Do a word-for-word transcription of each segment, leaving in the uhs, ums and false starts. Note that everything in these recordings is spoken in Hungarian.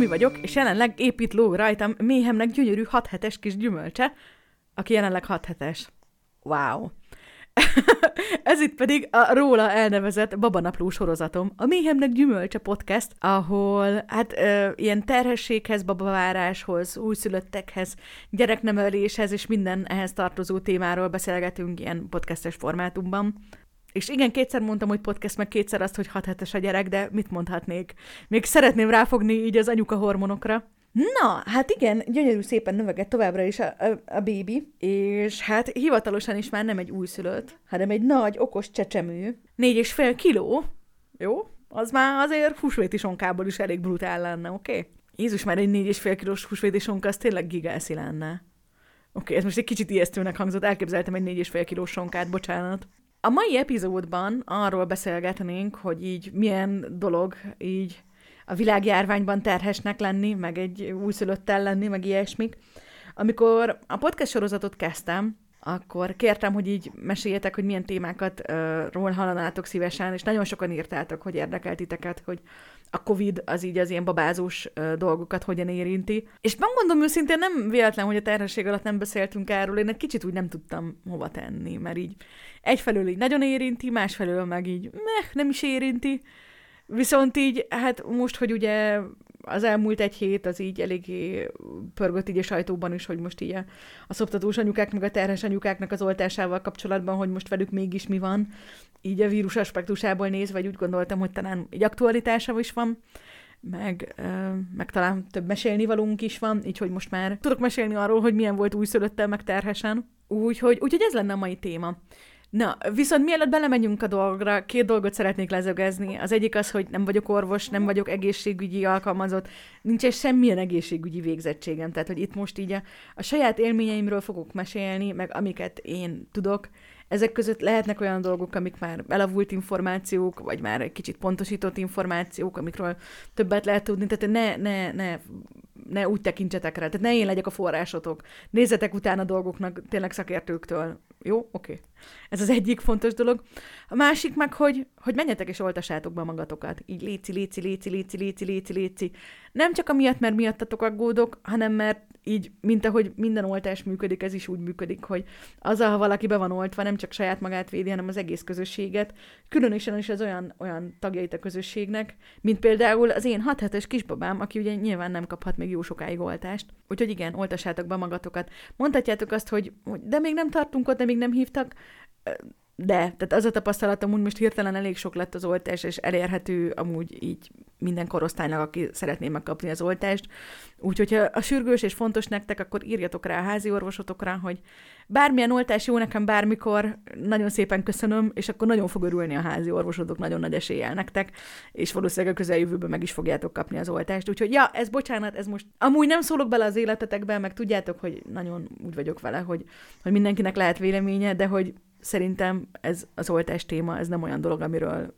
Zombi vagyok, és jelenleg épp itt lóg rajtam méhemnek gyönyörű hat hetes kis gyümölcse, aki jelenleg hat hetes. Wow. Ez itt pedig a róla elnevezett Babanapló sorozatom, a Méhemnek gyümölcse podcast, ahol hát ö, ilyen terhességhez, babaváráshoz, újszülöttekhez, gyerekneveléshez és minden ehhez tartozó témáról beszélgetünk ilyen podcastes formátumban. És igen, kétszer mondtam, hogy podcast, meg kétszer azt, hogy hat hetes a gyerek, de mit mondhatnék? Még szeretném ráfogni így az anyuka hormonokra. Na, hát igen, gyönyörű szépen növeget továbbra is a, a, a bébi, és hát hivatalosan is már nem egy újszülött, hanem egy nagy, okos csecsemő. Négy és fél kiló, jó? Az már azért húsvéti sonkából is elég brutál lenne, oké? Okay? Jézus, már egy négy és fél kilós húsvéti sonka, az tényleg gigászi lenne. Oké, okay, ez most egy kicsit ijesztőnek hangzott, elképzeltem egy négy és fél kilós sonkát, bocsánat. A mai epizódban arról beszélgetnénk, hogy így milyen dolog így a világjárványban terhesnek lenni, meg egy újszülöttel lenni, meg ilyesmik. Amikor a podcast sorozatot kezdtem, akkor kértem, hogy így meséljetek, hogy milyen témákat uh, ról hallanátok szívesen, és nagyon sokan írtátok, hogy érdekelt titeket, hogy a Covid az így az ilyen babázós uh, dolgokat hogyan érinti. És megmondom őszintén, nem véletlen, hogy a terhesség alatt nem beszéltünk erről, én egy kicsit úgy nem tudtam hova tenni, mert így egyfelől így nagyon érinti, másfelől meg így meh, nem is érinti. Viszont így, hát most, hogy ugye az elmúlt egy hét az így eléggé pörgött így a sajtóban is, hogy most így a, a szoptatós anyukák, meg a terhes anyukáknak az oltásával kapcsolatban, hogy most velük mégis mi van, így a vírus aspektusából nézve, vagy úgy gondoltam, hogy talán egy aktualitása is van, meg, meg talán több mesélnivalónk is van, így hogy most már tudok mesélni arról, hogy milyen volt újszülöttel, meg terhesen. Úgyhogy, úgyhogy ez lenne a mai téma. Na, viszont mielőtt belemegyünk a dolgra, két dolgot szeretnék leszögezni. Az egyik az, hogy nem vagyok orvos, nem vagyok egészségügyi alkalmazott, nincsen semmilyen egészségügyi végzettségem. Tehát, hogy itt most így a, a saját élményeimről fogok mesélni, meg amiket én tudok. Ezek között lehetnek olyan dolgok, amik már elavult információk, vagy már egy kicsit pontosított információk, amikről többet lehet tudni. Tehát ne, ne, ne, ne úgy tekintsetek rá. Tehát ne én legyek a forrásotok. Nézzetek utána dolgoknak tényleg szakértőktől. Jó? Oké. Okay. Ez az egyik fontos dolog. A másik meg, hogy, hogy menjetek és oltassátok be magatokat. Így léci, léci, léci, léci, léci, léci, léci. Nem csak amiatt, mert miattatok aggódok, hanem mert így, mint ahogy minden oltás működik, ez is úgy működik, hogy azzal, ha valaki be van oltva, nem csak saját magát védi, hanem az egész közösséget. Különösen is az olyan, olyan tagjait a közösségnek, mint például az én hat hetes kisbabám, aki ugye nyilván nem kaphat még jó sokáig oltást. Úgyhogy igen, oltassátok be magatokat. Mondhatjátok azt, hogy de még nem tartunk ott, de még nem hívtak. De, tehát az a tapasztalatom, úgy most hirtelen elég sok lett az oltás, és elérhető amúgy így minden korosztálynak, aki szeretné megkapni az oltást. Úgyhogy ha a sürgős és fontos nektek, akkor írjatok rá a házi orvosotokra, hogy bármilyen oltás jó nekem bármikor, nagyon szépen köszönöm, és akkor nagyon fog örülni a házi orvosotok, nagyon nagy eséllyel nektek, és valószínűleg a közeljövőben meg is fogjátok kapni az oltást. Úgyhogy ja, ez bocsánat, ez most amúgy nem szólok bele az életetekbe, meg tudjátok, hogy nagyon úgy vagyok vele, hogy, hogy mindenkinek lehet véleménye, de hogy szerintem ez az oltás téma, ez nem olyan dolog, amiről,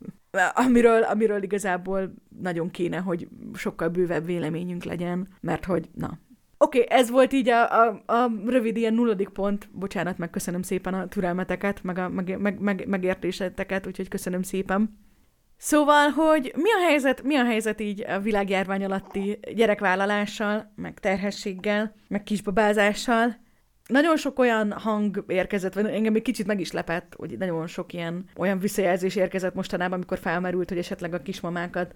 amiről, amiről igazából nagyon kéne, hogy sokkal bővebb véleményünk legyen, mert hogy na. Oké, okay, ez volt így a, a, a rövid ilyen nulladik pont. Bocsánat, meg köszönöm szépen a türelmeteket, meg a meg, meg, meg, megértéseteket, úgyhogy köszönöm szépen. Szóval, hogy mi a helyzet, mi a helyzet így a világjárvány alatti gyerekvállalással, meg terhességgel, meg kisbabázással. Nagyon sok olyan hang érkezett, vagy engem még kicsit meg is lepett, hogy nagyon sok ilyen olyan visszajelzés érkezett mostanában, amikor felmerült, hogy esetleg a kismamákat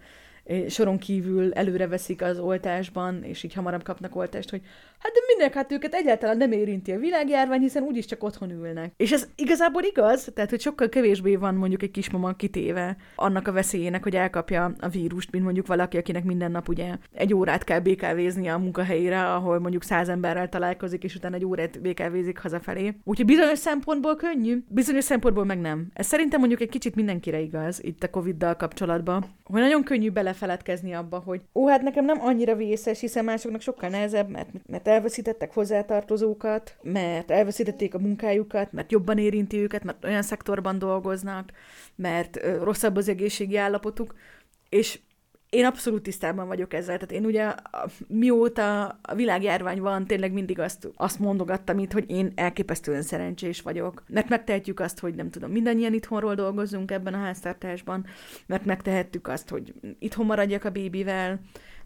soron kívül előre veszik az oltásban, és így hamarabb kapnak oltást, hogy hát de minek, hát őket egyáltalán nem érinti a világjárvány, hiszen úgyis csak otthon ülnek. És ez igazából igaz, tehát hogy sokkal kevésbé van mondjuk egy kismama kitéve annak a veszélyének, hogy elkapja a vírust, mint mondjuk valaki, akinek minden nap ugye egy órát kell bé ká véznia a munkahelyére, ahol mondjuk száz emberrel találkozik, és utána egy órát bé ká vézik hazafelé. Úgyhogy bizonyos szempontból könnyű, bizonyos szempontból meg nem. Ez szerintem mondjuk egy kicsit mindenkire igaz, itt a Coviddal kapcsolatban, hogy nagyon könnyű bele feledkezni abba, hogy ó, hát nekem nem annyira vészes, hiszen másoknak sokkal nehezebb, mert, mert elveszítettek hozzátartozókat, mert elveszítették a munkájukat, mert jobban érinti őket, mert olyan szektorban dolgoznak, mert ö, rosszabb az egészségi állapotuk, és én abszolút tisztában vagyok ezzel. Tehát én ugye mióta a világjárvány van, tényleg mindig azt, azt mondogattam itt, hogy én elképesztően szerencsés vagyok. Mert megtehetjük azt, hogy nem tudom, mindannyian itthonról dolgozzunk ebben a háztartásban, mert megtehettük azt, hogy itthon maradjak a bébivel,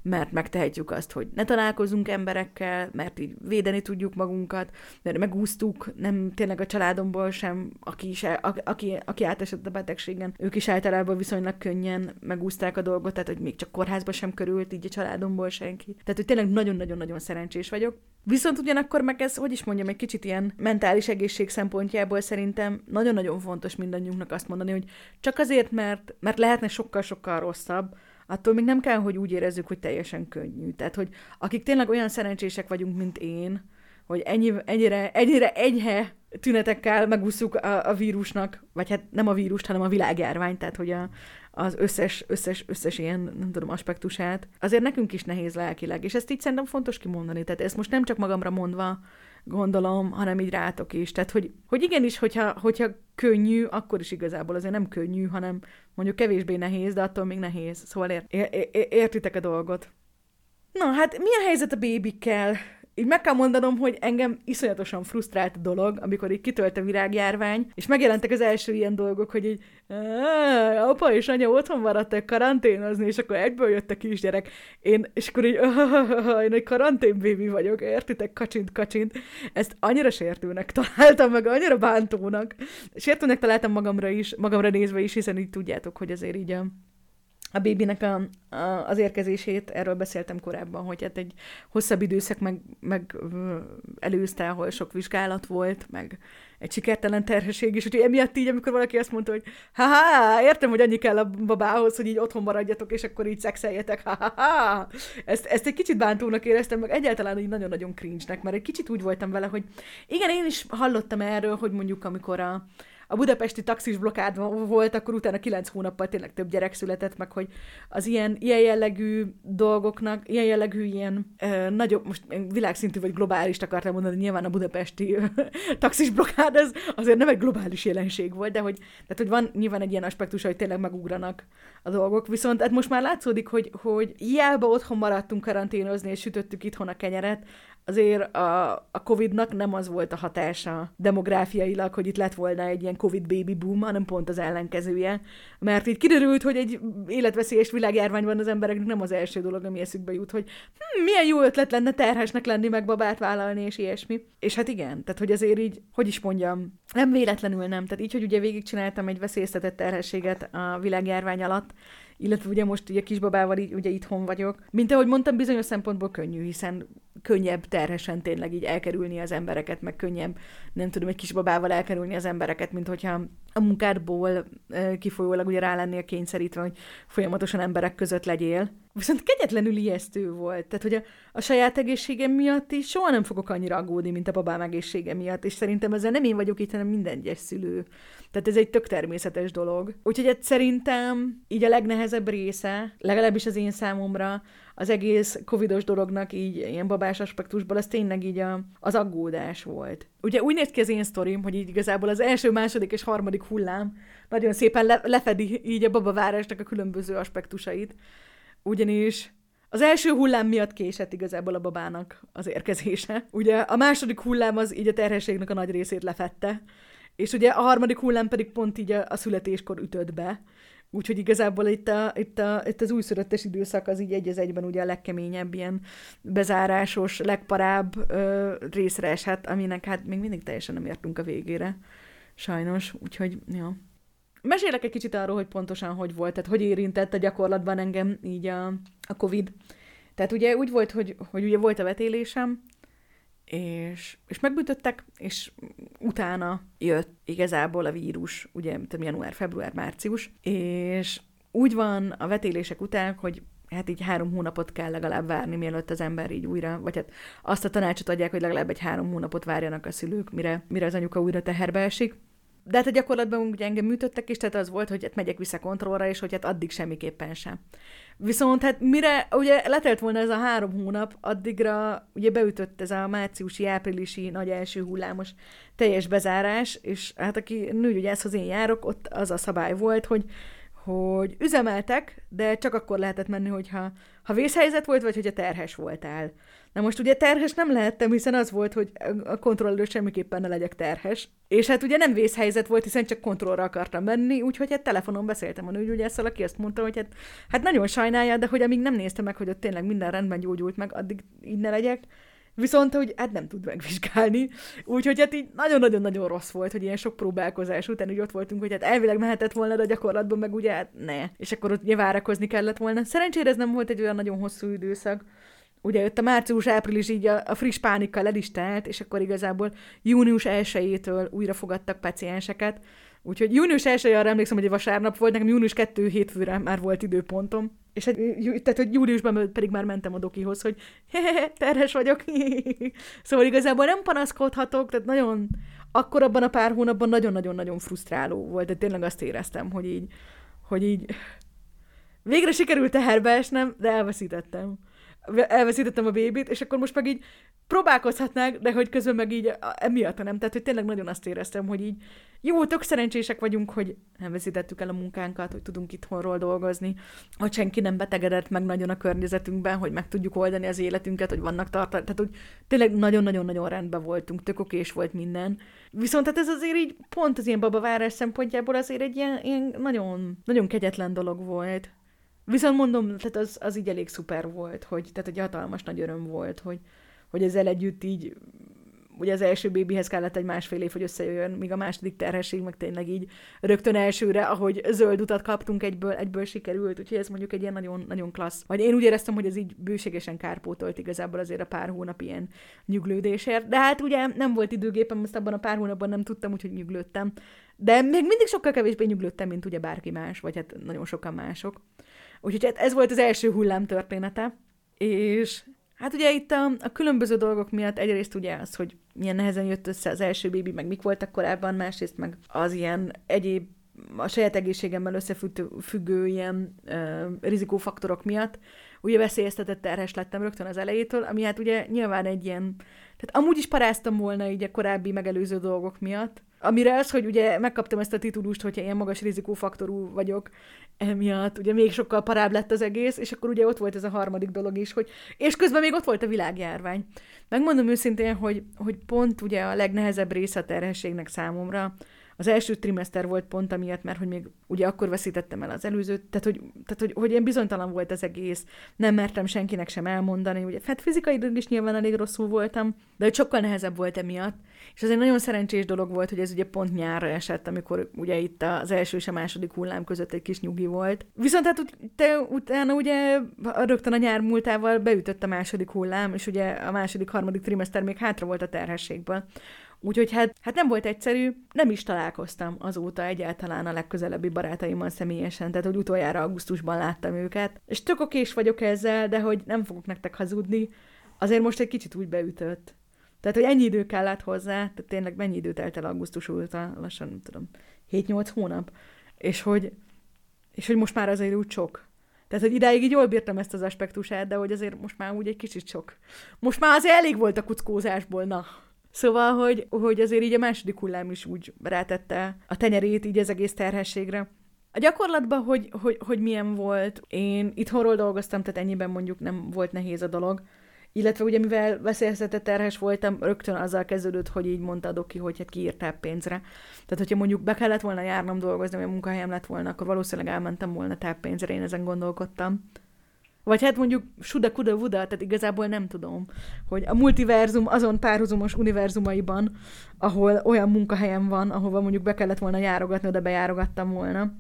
mert megtehetjük azt, hogy ne találkozunk emberekkel, mert így védeni tudjuk magunkat, mert megúsztuk, nem tényleg a családomból sem, aki, is el, a, aki, aki átesett a betegségen, ők is általában viszonylag könnyen megúszták a dolgot, tehát hogy még csak kórházba sem körült így a családomból senki. Tehát, hogy tényleg nagyon-nagyon-nagyon szerencsés vagyok. Viszont ugyanakkor meg ez, hogy is mondjam, egy kicsit ilyen mentális egészség szempontjából szerintem nagyon-nagyon fontos mindannyiunknak azt mondani, hogy csak azért, mert, mert lehetne sokkal-sokkal rosszabb, attól még nem kell, hogy úgy érezzük, hogy teljesen könnyű. Tehát, hogy akik tényleg olyan szerencsések vagyunk, mint én, hogy ennyi, ennyire, ennyire enyhe tünetekkel megúszuk a, a vírusnak, vagy hát nem a vírust, hanem a világjárványt, tehát, hogy a, az összes, összes, összes ilyen, nem tudom, aspektusát. Azért nekünk is nehéz lelkileg, és ezt így szerintem fontos kimondani. Tehát ezt most nem csak magamra mondva gondolom, hanem így rátok is. Tehát, hogy, hogy igenis, hogyha, hogyha könnyű, akkor is igazából azért nem könnyű, hanem mondjuk kevésbé nehéz, de attól még nehéz. Szóval ér, ér, értitek a dolgot. Na, hát mi a helyzet a bébikkel? Így meg kell mondanom, hogy engem iszonyatosan frusztrált dolog, amikor így kitölt a virágjárvány, és megjelentek az első ilyen dolgok, hogy így apa és anya otthon maradtak karanténozni, és akkor egyből jött a kisgyerek. Én, és akkor így, én egy karanténbébi vagyok, értitek, kacsint, kacsint. Ezt annyira sértőnek találtam, meg annyira bántónak. Sértőnek találtam magamra is, magamra nézve is, hiszen így tudjátok, hogy azért így a... A bébinek a, a, az érkezését, erről beszéltem korábban, hogy hát egy hosszabb időszak meg, meg előzte, ahol sok vizsgálat volt, meg egy sikertelen terhesség is, úgyhogy emiatt így, amikor valaki azt mondta, hogy ha-ha, értem, hogy annyi kell a babához, hogy így otthon maradjatok, és akkor így szexeljetek, ha-ha-ha. Ezt, ezt egy kicsit bántónak éreztem, meg egyáltalán így nagyon-nagyon cringe-nek, mert egy kicsit úgy voltam vele, hogy igen, én is hallottam erről, hogy mondjuk amikor a a budapesti taxis blokkád volt, akkor utána kilenc hónappal tényleg több gyerek született, meg hogy az ilyen, ilyen jellegű dolgoknak, ilyen jellegű, ilyen ö, nagyobb, most világszintű vagy globálist akartam mondani, nyilván a budapesti ö, taxis blokkád, ez azért nem egy globális jelenség volt, de hogy, tehát, hogy van nyilván egy ilyen aspektus, hogy tényleg megugranak a dolgok, viszont hát most már látszódik, hogy, hogy hiába otthon maradtunk karanténozni, és sütöttük itthon a kenyeret, azért a, a Covidnak nem az volt a hatása demográfiailag, hogy itt lett volna egy ilyen Covid baby boom, hanem pont az ellenkezője. Mert így kiderült, hogy egy életveszélyes világjárvány van az embereknek, nem az első dolog, ami eszükbe jut, hogy hm, milyen jó ötlet lenne terhesnek lenni, meg babát vállalni, és ilyesmi. És hát igen, tehát hogy azért így, hogy is mondjam, nem véletlenül nem. Tehát így, hogy ugye végigcsináltam egy veszélyeztetett terhességet a világjárvány alatt, illetve ugye most ugye kisbabával így, ugye itthon vagyok. Mint ahogy mondtam, bizonyos szempontból könnyű, hiszen könnyebb terhesen tényleg így elkerülni az embereket, meg könnyebb, nem tudom, egy kisbabával elkerülni az embereket, mint hogyha a munkádból kifolyólag ugye rá lennél kényszerítve, hogy folyamatosan emberek között legyél. Viszont kegyetlenül ijesztő volt. Tehát, hogy a, a saját egészségem miatt is soha nem fogok annyira aggódni, mint a babám egészsége miatt, és szerintem ezzel nem én vagyok itt, hanem minden egyes szülő. Tehát ez egy tök természetes dolog. Úgyhogy ez szerintem így a legnehezebb része, legalábbis az én számomra, az egész covidos dolognak így ilyen babás aspektusból, az tényleg így a, az aggódás volt. Ugye úgy néz ki az én sztorim, hogy így igazából az első, második és harmadik hullám nagyon szépen le, lefedi így a babavárásnak a különböző aspektusait. Ugyanis az első hullám miatt késett igazából a babának az érkezése. Ugye a második hullám az így a terhességnek a nagy részét lefette, és ugye a harmadik hullám pedig pont így a, a születéskor ütött be. Úgyhogy igazából itt, a, itt, a, itt az újszülöttes időszak az így egy az egyben ugye a legkeményebb, ilyen bezárásos, legparább ö, részre esett, aminek hát még mindig teljesen nem értünk a végére. Sajnos, úgyhogy ja. Mesélek egy kicsit arról, hogy pontosan hogy volt, tehát hogy érintett a gyakorlatban engem így a, a Covid. Tehát ugye úgy volt, hogy, hogy ugye volt a vetélésem, és, és megbütöttek, és utána jött igazából a vírus, ugye január, február, március, és úgy van a vetélések után, hogy hát így három hónapot kell legalább várni, mielőtt az ember így újra, vagy hát azt a tanácsot adják, hogy legalább egy három hónapot várjanak a szülők, mire, mire az anyuka újra teherbe esik. De hát a gyakorlatban ugye engem műtöttek is, tehát az volt, hogy hát megyek vissza kontrollra, és hogy hát addig semmiképpen sem. Viszont hát mire ugye letelt volna ez a három hónap, addigra ugye beütött ez a márciusi, áprilisi nagy első hullámos teljes bezárás, és hát aki nőgyógyászhoz én járok, ott az a szabály volt, hogy hogy üzemeltek, de csak akkor lehetett menni, hogyha ha vészhelyzet volt, vagy hogyha terhes voltál. Na most ugye terhes nem lehettem, hiszen az volt, hogy a kontrollőr semmiképpen ne legyek terhes. És hát ugye nem vészhelyzet volt, hiszen csak kontrollra akartam menni, úgyhogy hát telefonon beszéltem a nőgyógyásszal, aki azt mondta, hogy hát, hát nagyon sajnálja, de hogy amíg nem nézte meg, hogy ott tényleg minden rendben gyógyult meg, addig így ne legyek. Viszont, hogy hát nem tud megvizsgálni, úgyhogy hát így nagyon-nagyon-nagyon rossz volt, hogy ilyen sok próbálkozás után úgy ott voltunk, hogy hát elvileg mehetett volna, de a gyakorlatban meg ugye hát ne. És akkor ott ugye várakozni kellett volna. Szerencsére ez nem volt egy olyan nagyon hosszú időszak. Ugye jött a március-április így a, a friss pánikkal elistált, és akkor igazából június elsejétől újra fogadtak pacienseket. Úgyhogy június elseje arra emlékszem, hogy egy vasárnap volt, nekem június kettő hétfőre már volt időpontom. És egy, tehát, hogy júliusban pedig már mentem a dokihoz, hogy terhes vagyok. Szóval igazából nem panaszkodhatok, tehát nagyon, akkor abban a pár hónapban nagyon-nagyon-nagyon frusztráló volt, de tényleg azt éreztem, hogy így, hogy így végre sikerült teherbe esnem, de elveszítettem. Elveszítettem a bébit, és akkor most meg így próbálkozhatnák, de hogy közben meg így emiatt nem. Tehát, hogy tényleg nagyon azt éreztem, hogy így jó, tök szerencsések vagyunk, hogy nem veszítettük el a munkánkat, hogy tudunk itthonról dolgozni, hogy senki nem betegedett meg nagyon a környezetünkben, hogy meg tudjuk oldani az életünket, hogy vannak tartalmak. Tehát, hogy tényleg nagyon-nagyon-nagyon rendben voltunk, tök okés volt minden. Viszont hát ez azért így pont az ilyen babavárás szempontjából azért egy ilyen, ilyen nagyon, nagyon kegyetlen dolog volt. Viszont mondom, tehát az, az így elég szuper volt, hogy, tehát egy hatalmas nagy öröm volt, hogy, hogy ezzel együtt így, ugye az első bébihez kellett egy másfél év, hogy összejöjjön, míg a második terhesség, meg tényleg így rögtön elsőre, ahogy zöld utat kaptunk, egyből, egyből sikerült, úgyhogy ez mondjuk egy ilyen nagyon, nagyon klassz. Vagy én úgy éreztem, hogy ez így bőségesen kárpótolt igazából azért a pár hónap ilyen nyüglődésért, de hát ugye nem volt időgépem, most abban a pár hónapban nem tudtam, úgyhogy nyüglődtem. De még mindig sokkal kevésbé nyüglődtem, mint ugye bárki más, vagy hát nagyon sokan mások. Úgyhogy hát ez volt az első hullám története, és hát ugye itt a, a különböző dolgok miatt egyrészt ugye az, hogy milyen nehezen jött össze az első bébi, meg mik voltak korábban, másrészt meg az ilyen egyéb, a saját egészségemmel összefüggő ilyen ö, rizikófaktorok miatt, ugye veszélyeztetett terhes lettem rögtön az elejétől, ami hát ugye nyilván egy ilyen, tehát amúgy is paráztam volna így a korábbi megelőző dolgok miatt, amire az, hogy ugye megkaptam ezt a titulust, hogyha ilyen magas rizikófaktorú vagyok, emiatt ugye még sokkal parább lett az egész, és akkor ugye ott volt ez a harmadik dolog is, hogy és közben még ott volt a világjárvány. Megmondom őszintén, hogy, hogy pont ugye a legnehezebb része a terhességnek számomra az első trimeszter volt pont amiatt, mert hogy még ugye akkor veszítettem el az előzőt, tehát hogy, tehát, hogy, hogy ilyen bizonytalan volt az egész, nem mertem senkinek sem elmondani, ugye hát fizikailag is nyilván elég rosszul voltam, de hogy sokkal nehezebb volt emiatt, és az egy nagyon szerencsés dolog volt, hogy ez ugye pont nyárra esett, amikor ugye itt az első és a második hullám között egy kis nyugi volt. Viszont hát ut- utána ugye rögtön a nyár múltával beütött a második hullám, és ugye a második, harmadik trimeszter még hátra volt a terhességből. Úgyhogy hát, hát nem volt egyszerű, nem is találkoztam azóta egyáltalán a legközelebbi barátaimmal személyesen, tehát hogy utoljára augusztusban láttam őket, és tök okés vagyok ezzel, de hogy nem fogok nektek hazudni, azért most egy kicsit úgy beütött. Tehát, hogy ennyi idő kellett hozzá, tehát tényleg mennyi idő telt el augusztus óta, lassan nem tudom, hét-nyolc hónap, és hogy, és hogy most már azért úgy sok. Tehát, hogy idáig így jól bírtam ezt az aspektusát, de hogy azért most már úgy egy kicsit sok. Most már azért elég volt a kuckózásból, na. Szóval, hogy, hogy azért így a második hullám is úgy rátette a tenyerét így az egész terhességre. A gyakorlatban, hogy, hogy, hogy milyen volt, én itthonról dolgoztam, tehát ennyiben mondjuk nem volt nehéz a dolog. Illetve ugye mivel veszélyeztetett terhes voltam, rögtön azzal kezdődött, hogy így mondta a doki, hogy hát kiírtál pénzre. Tehát, hogyha mondjuk be kellett volna járnom dolgozni, vagy a munkahelyem lett volna, akkor valószínűleg elmentem volna táppénzre, én ezen gondolkodtam. Vagy hát mondjuk suda-kuda-vuda, tehát igazából nem tudom, hogy a multiverzum azon párhuzamos univerzumaiban, ahol olyan munkahelyem van, ahova mondjuk be kellett volna járogatni, de bejárogattam volna.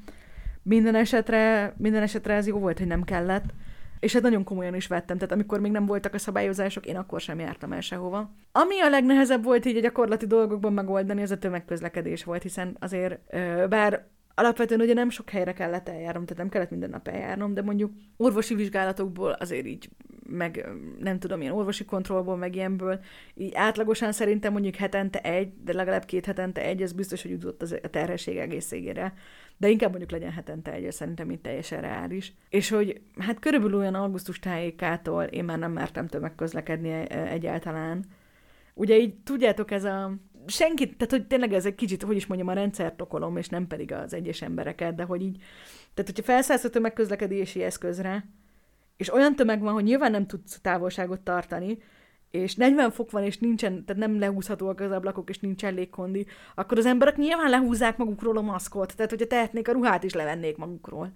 Minden esetre, minden esetre ez jó volt, hogy nem kellett. És hát nagyon komolyan is vettem, tehát amikor még nem voltak a szabályozások, én akkor sem jártam el sehova. Ami a legnehezebb volt így a gyakorlati dolgokban megoldani, az a tömegközlekedés volt, hiszen azért bár alapvetően ugye nem sok helyre kellett eljárnom, tehát nem kellett minden nap eljárnom, de mondjuk orvosi vizsgálatokból azért így, meg nem tudom, ilyen orvosi kontrollból, meg ilyenből, így átlagosan szerintem mondjuk hetente egy, de legalább két hetente egy, ez biztos, hogy jutott a terhesség egészségére. De inkább mondjuk legyen hetente egy, szerintem így teljesen reális. És hogy hát körülbelül olyan augusztus tájékától én már nem mertem tömegközlekedni egyáltalán. Ugye így tudjátok, ez a senki, tehát hogy tényleg ez egy kicsit, hogy is mondjam, a rendszert okolom, és nem pedig az egyes embereket, de hogy így, tehát hogyha felszállsz a tömegközlekedési eszközre, és olyan tömeg van, hogy nyilván nem tudsz távolságot tartani, és negyven fok van, és nincsen, tehát nem lehúzhatóak az ablakok, és nincsen légkondi, akkor az emberek nyilván lehúzzák magukról a maszkot, tehát hogyha tehetnék, a ruhát is levennék magukról.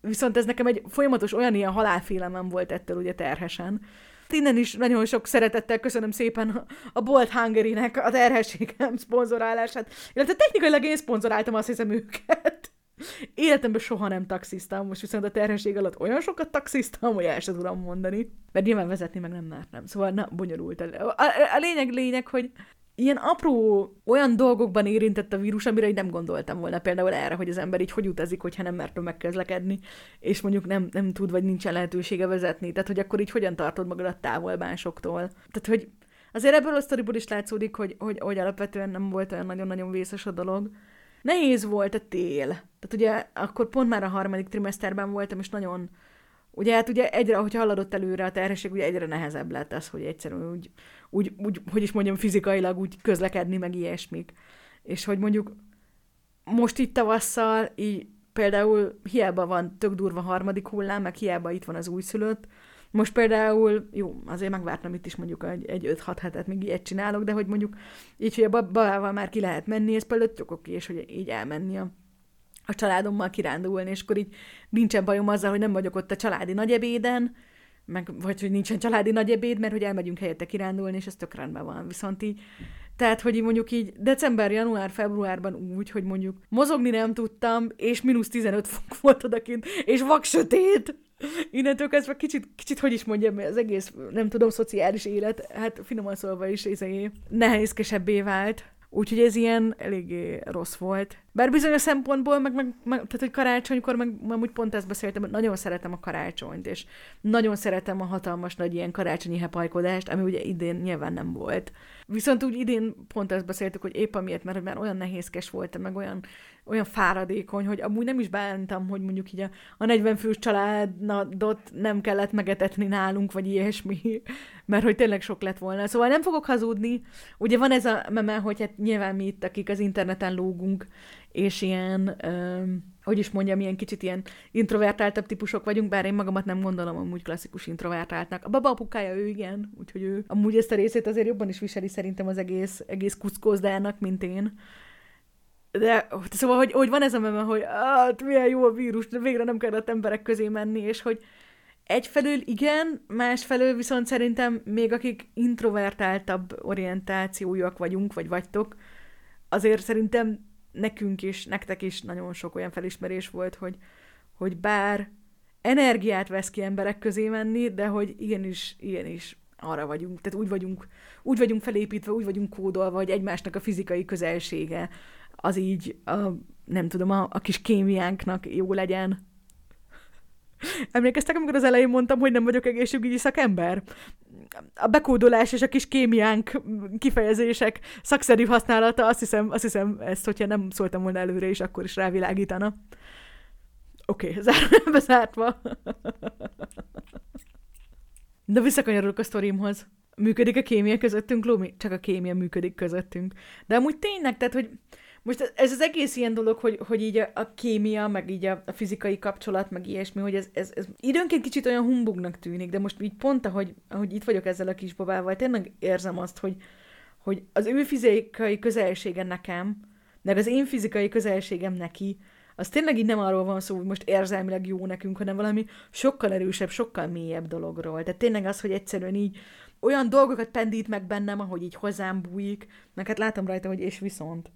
Viszont ez nekem egy folyamatos olyan ilyen halálfélelmem volt ettől ugye terhesen. Innen is nagyon sok szeretettel köszönöm szépen a Bolt Hungary-nek a terhességem szponzorálását. Illetve technikailag én szponzoráltam, azt hiszem, őket. Életemben soha nem taxiztam, most viszont a terhesség alatt olyan sokat taxiztam, hogy el sem tudom mondani. Mert nyilván vezetni meg nem mert nem. Szóval na, bonyolult. A, a, a lényeg lényeg, hogy ilyen apró olyan dolgokban érintett a vírus, amire így nem gondoltam volna. Például erre, hogy az ember így hogy utazik, hogyha nem mert megközlekedni, és mondjuk nem, nem tud, vagy nincsen lehetősége vezetni. Tehát, hogy akkor így hogyan tartod magadat távol másoktól. Tehát, hogy azért ebből a sztoriból is látszódik, hogy, hogy, hogy alapvetően nem volt olyan nagyon-nagyon vészes a dolog. Nehéz volt a tél. Tehát ugye akkor pont már a harmadik trimeszterben voltam, és nagyon... Ugye hát ugye egyre, ahogy haladott előre a terhesség, ugye egyre nehezebb lett az, hogy egyszerűen úgy, úgy, úgy, hogy is mondjam, fizikailag úgy közlekedni, meg ilyesmik. És hogy mondjuk most itt tavasszal, így például hiába van tök durva harmadik hullám, meg hiába itt van az újszülött. Most például, jó, azért megvártam itt is mondjuk egy, egy öt-hat hetet, még ilyet csinálok, de hogy mondjuk így, hogy a babával már ki lehet menni, ez például tök oké, és hogy így elmenni a... a családommal kirándulni, és akkor így nincsen bajom azzal, hogy nem vagyok ott a családi nagyebéden, meg, vagy hogy nincsen családi nagyebéd, mert hogy elmegyünk helyette kirándulni, és ez tök rendben van. Viszont így, tehát, hogy így mondjuk így december, január, februárban úgy, hogy mondjuk mozogni nem tudtam, és mínusz tizenöt fok volt odakint, és vaksötét! Innentől kezdve kicsit, kicsit, hogy is mondjam, az egész, nem tudom, szociális élet, hát finoman szólva is ézé, nehézkesebbé vált. Úgyhogy ez ilyen eléggé rossz volt. Bár bizonyos szempontból, meg, meg, meg, tehát hogy karácsonykor, meg amúgy pont ezt beszéltem, hogy nagyon szeretem a karácsonyt, és nagyon szeretem a hatalmas nagy ilyen karácsonyi hepajkodást, ami ugye idén nyilván nem volt. Viszont úgy idén pont ezt beszéltük, hogy épp amiért, mert már olyan nehézkes voltam, meg olyan, olyan fáradékony, hogy amúgy nem is bántam, hogy mondjuk így a, a negyven fős családot nem kellett megetetni nálunk, vagy ilyesmi, mert hogy tényleg sok lett volna. Szóval nem fogok hazudni. Ugye van ez a meme, hogy hát nyilván mi itt, akik az interneten lógunk, és ilyen, öm, hogy is mondjam, ilyen kicsit ilyen introvertáltabb típusok vagyunk, bár én magamat nem gondolom amúgy klasszikus introvertáltnak. A baba apukája ő igen, úgyhogy ő amúgy ezt a részét azért jobban is viseli szerintem az egész, egész kuckózdának, mint én. De szóval, hogy, hogy van ez a meme, hogy hát milyen jó a vírus, de végre nem kellett emberek közé menni, és hogy egyfelől igen, másfelől viszont szerintem még akik introvertáltabb orientációjúak vagyunk, vagy vagytok, azért szerintem nekünk is, nektek is nagyon sok olyan felismerés volt, hogy, hogy bár energiát vesz ki emberek közé menni, de hogy igenis, igenis arra vagyunk. Tehát úgy vagyunk, úgy vagyunk felépítve, úgy vagyunk kódolva, hogy egymásnak a fizikai közelsége az így, a, nem tudom, a, a kis kémiánknak jó legyen. Emlékeztek, amikor az elején mondtam, hogy nem vagyok egészségügyi szakember? A bekódolás és a kis kémiánk kifejezések szakszerű használata, azt hiszem, azt hiszem ezt, hogyha nem szóltam volna előre, és akkor is rávilágítana. Oké, okay, zárójelbe zártva. De visszakanyarulok a sztorimhoz. Működik a kémia közöttünk, Lómi? Csak a kémia működik közöttünk. De amúgy tényleg, tehát, hogy most ez az egész ilyen dolog, hogy, hogy így a, a kémia, meg így a, a fizikai kapcsolat, meg ilyesmi, hogy ez, ez, ez időnként kicsit olyan humbugnak tűnik, de most így pont, ahogy, ahogy itt vagyok ezzel a kisbabával, tényleg érzem azt, hogy, hogy az ő fizikai közelsége nekem, meg az én fizikai közelségem neki, az tényleg így nem arról van szó, hogy most érzelmileg jó nekünk, hanem valami sokkal erősebb, sokkal mélyebb dologról. Tehát tényleg az, hogy egyszerűen így olyan dolgokat pendít meg bennem, ahogy így hozzám bújik, meg hát látom rajta, hogy és viszont.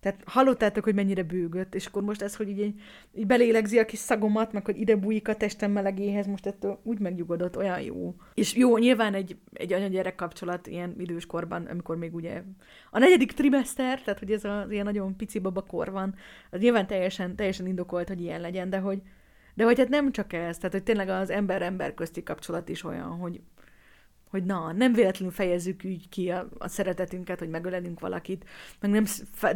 Tehát hallottátok, hogy mennyire bőgött, és akkor most ez, hogy így, így belélegzi a kis szagomat, meg hogy ide bújik a testem melegéhez, most ettől úgy megnyugodott, olyan jó. És jó, nyilván egy, egy anya-gyerek kapcsolat ilyen időskorban, amikor még ugye a negyedik trimeszter, tehát hogy ez az ilyen nagyon pici babakor van, az nyilván teljesen, teljesen indokolt, hogy ilyen legyen, de hogy, de hogy hát nem csak ez, tehát hogy tényleg az ember-ember közti kapcsolat is olyan, hogy hogy na, nem véletlenül fejezzük úgy ki a, a szeretetünket, hogy megölelünk valakit, meg nem,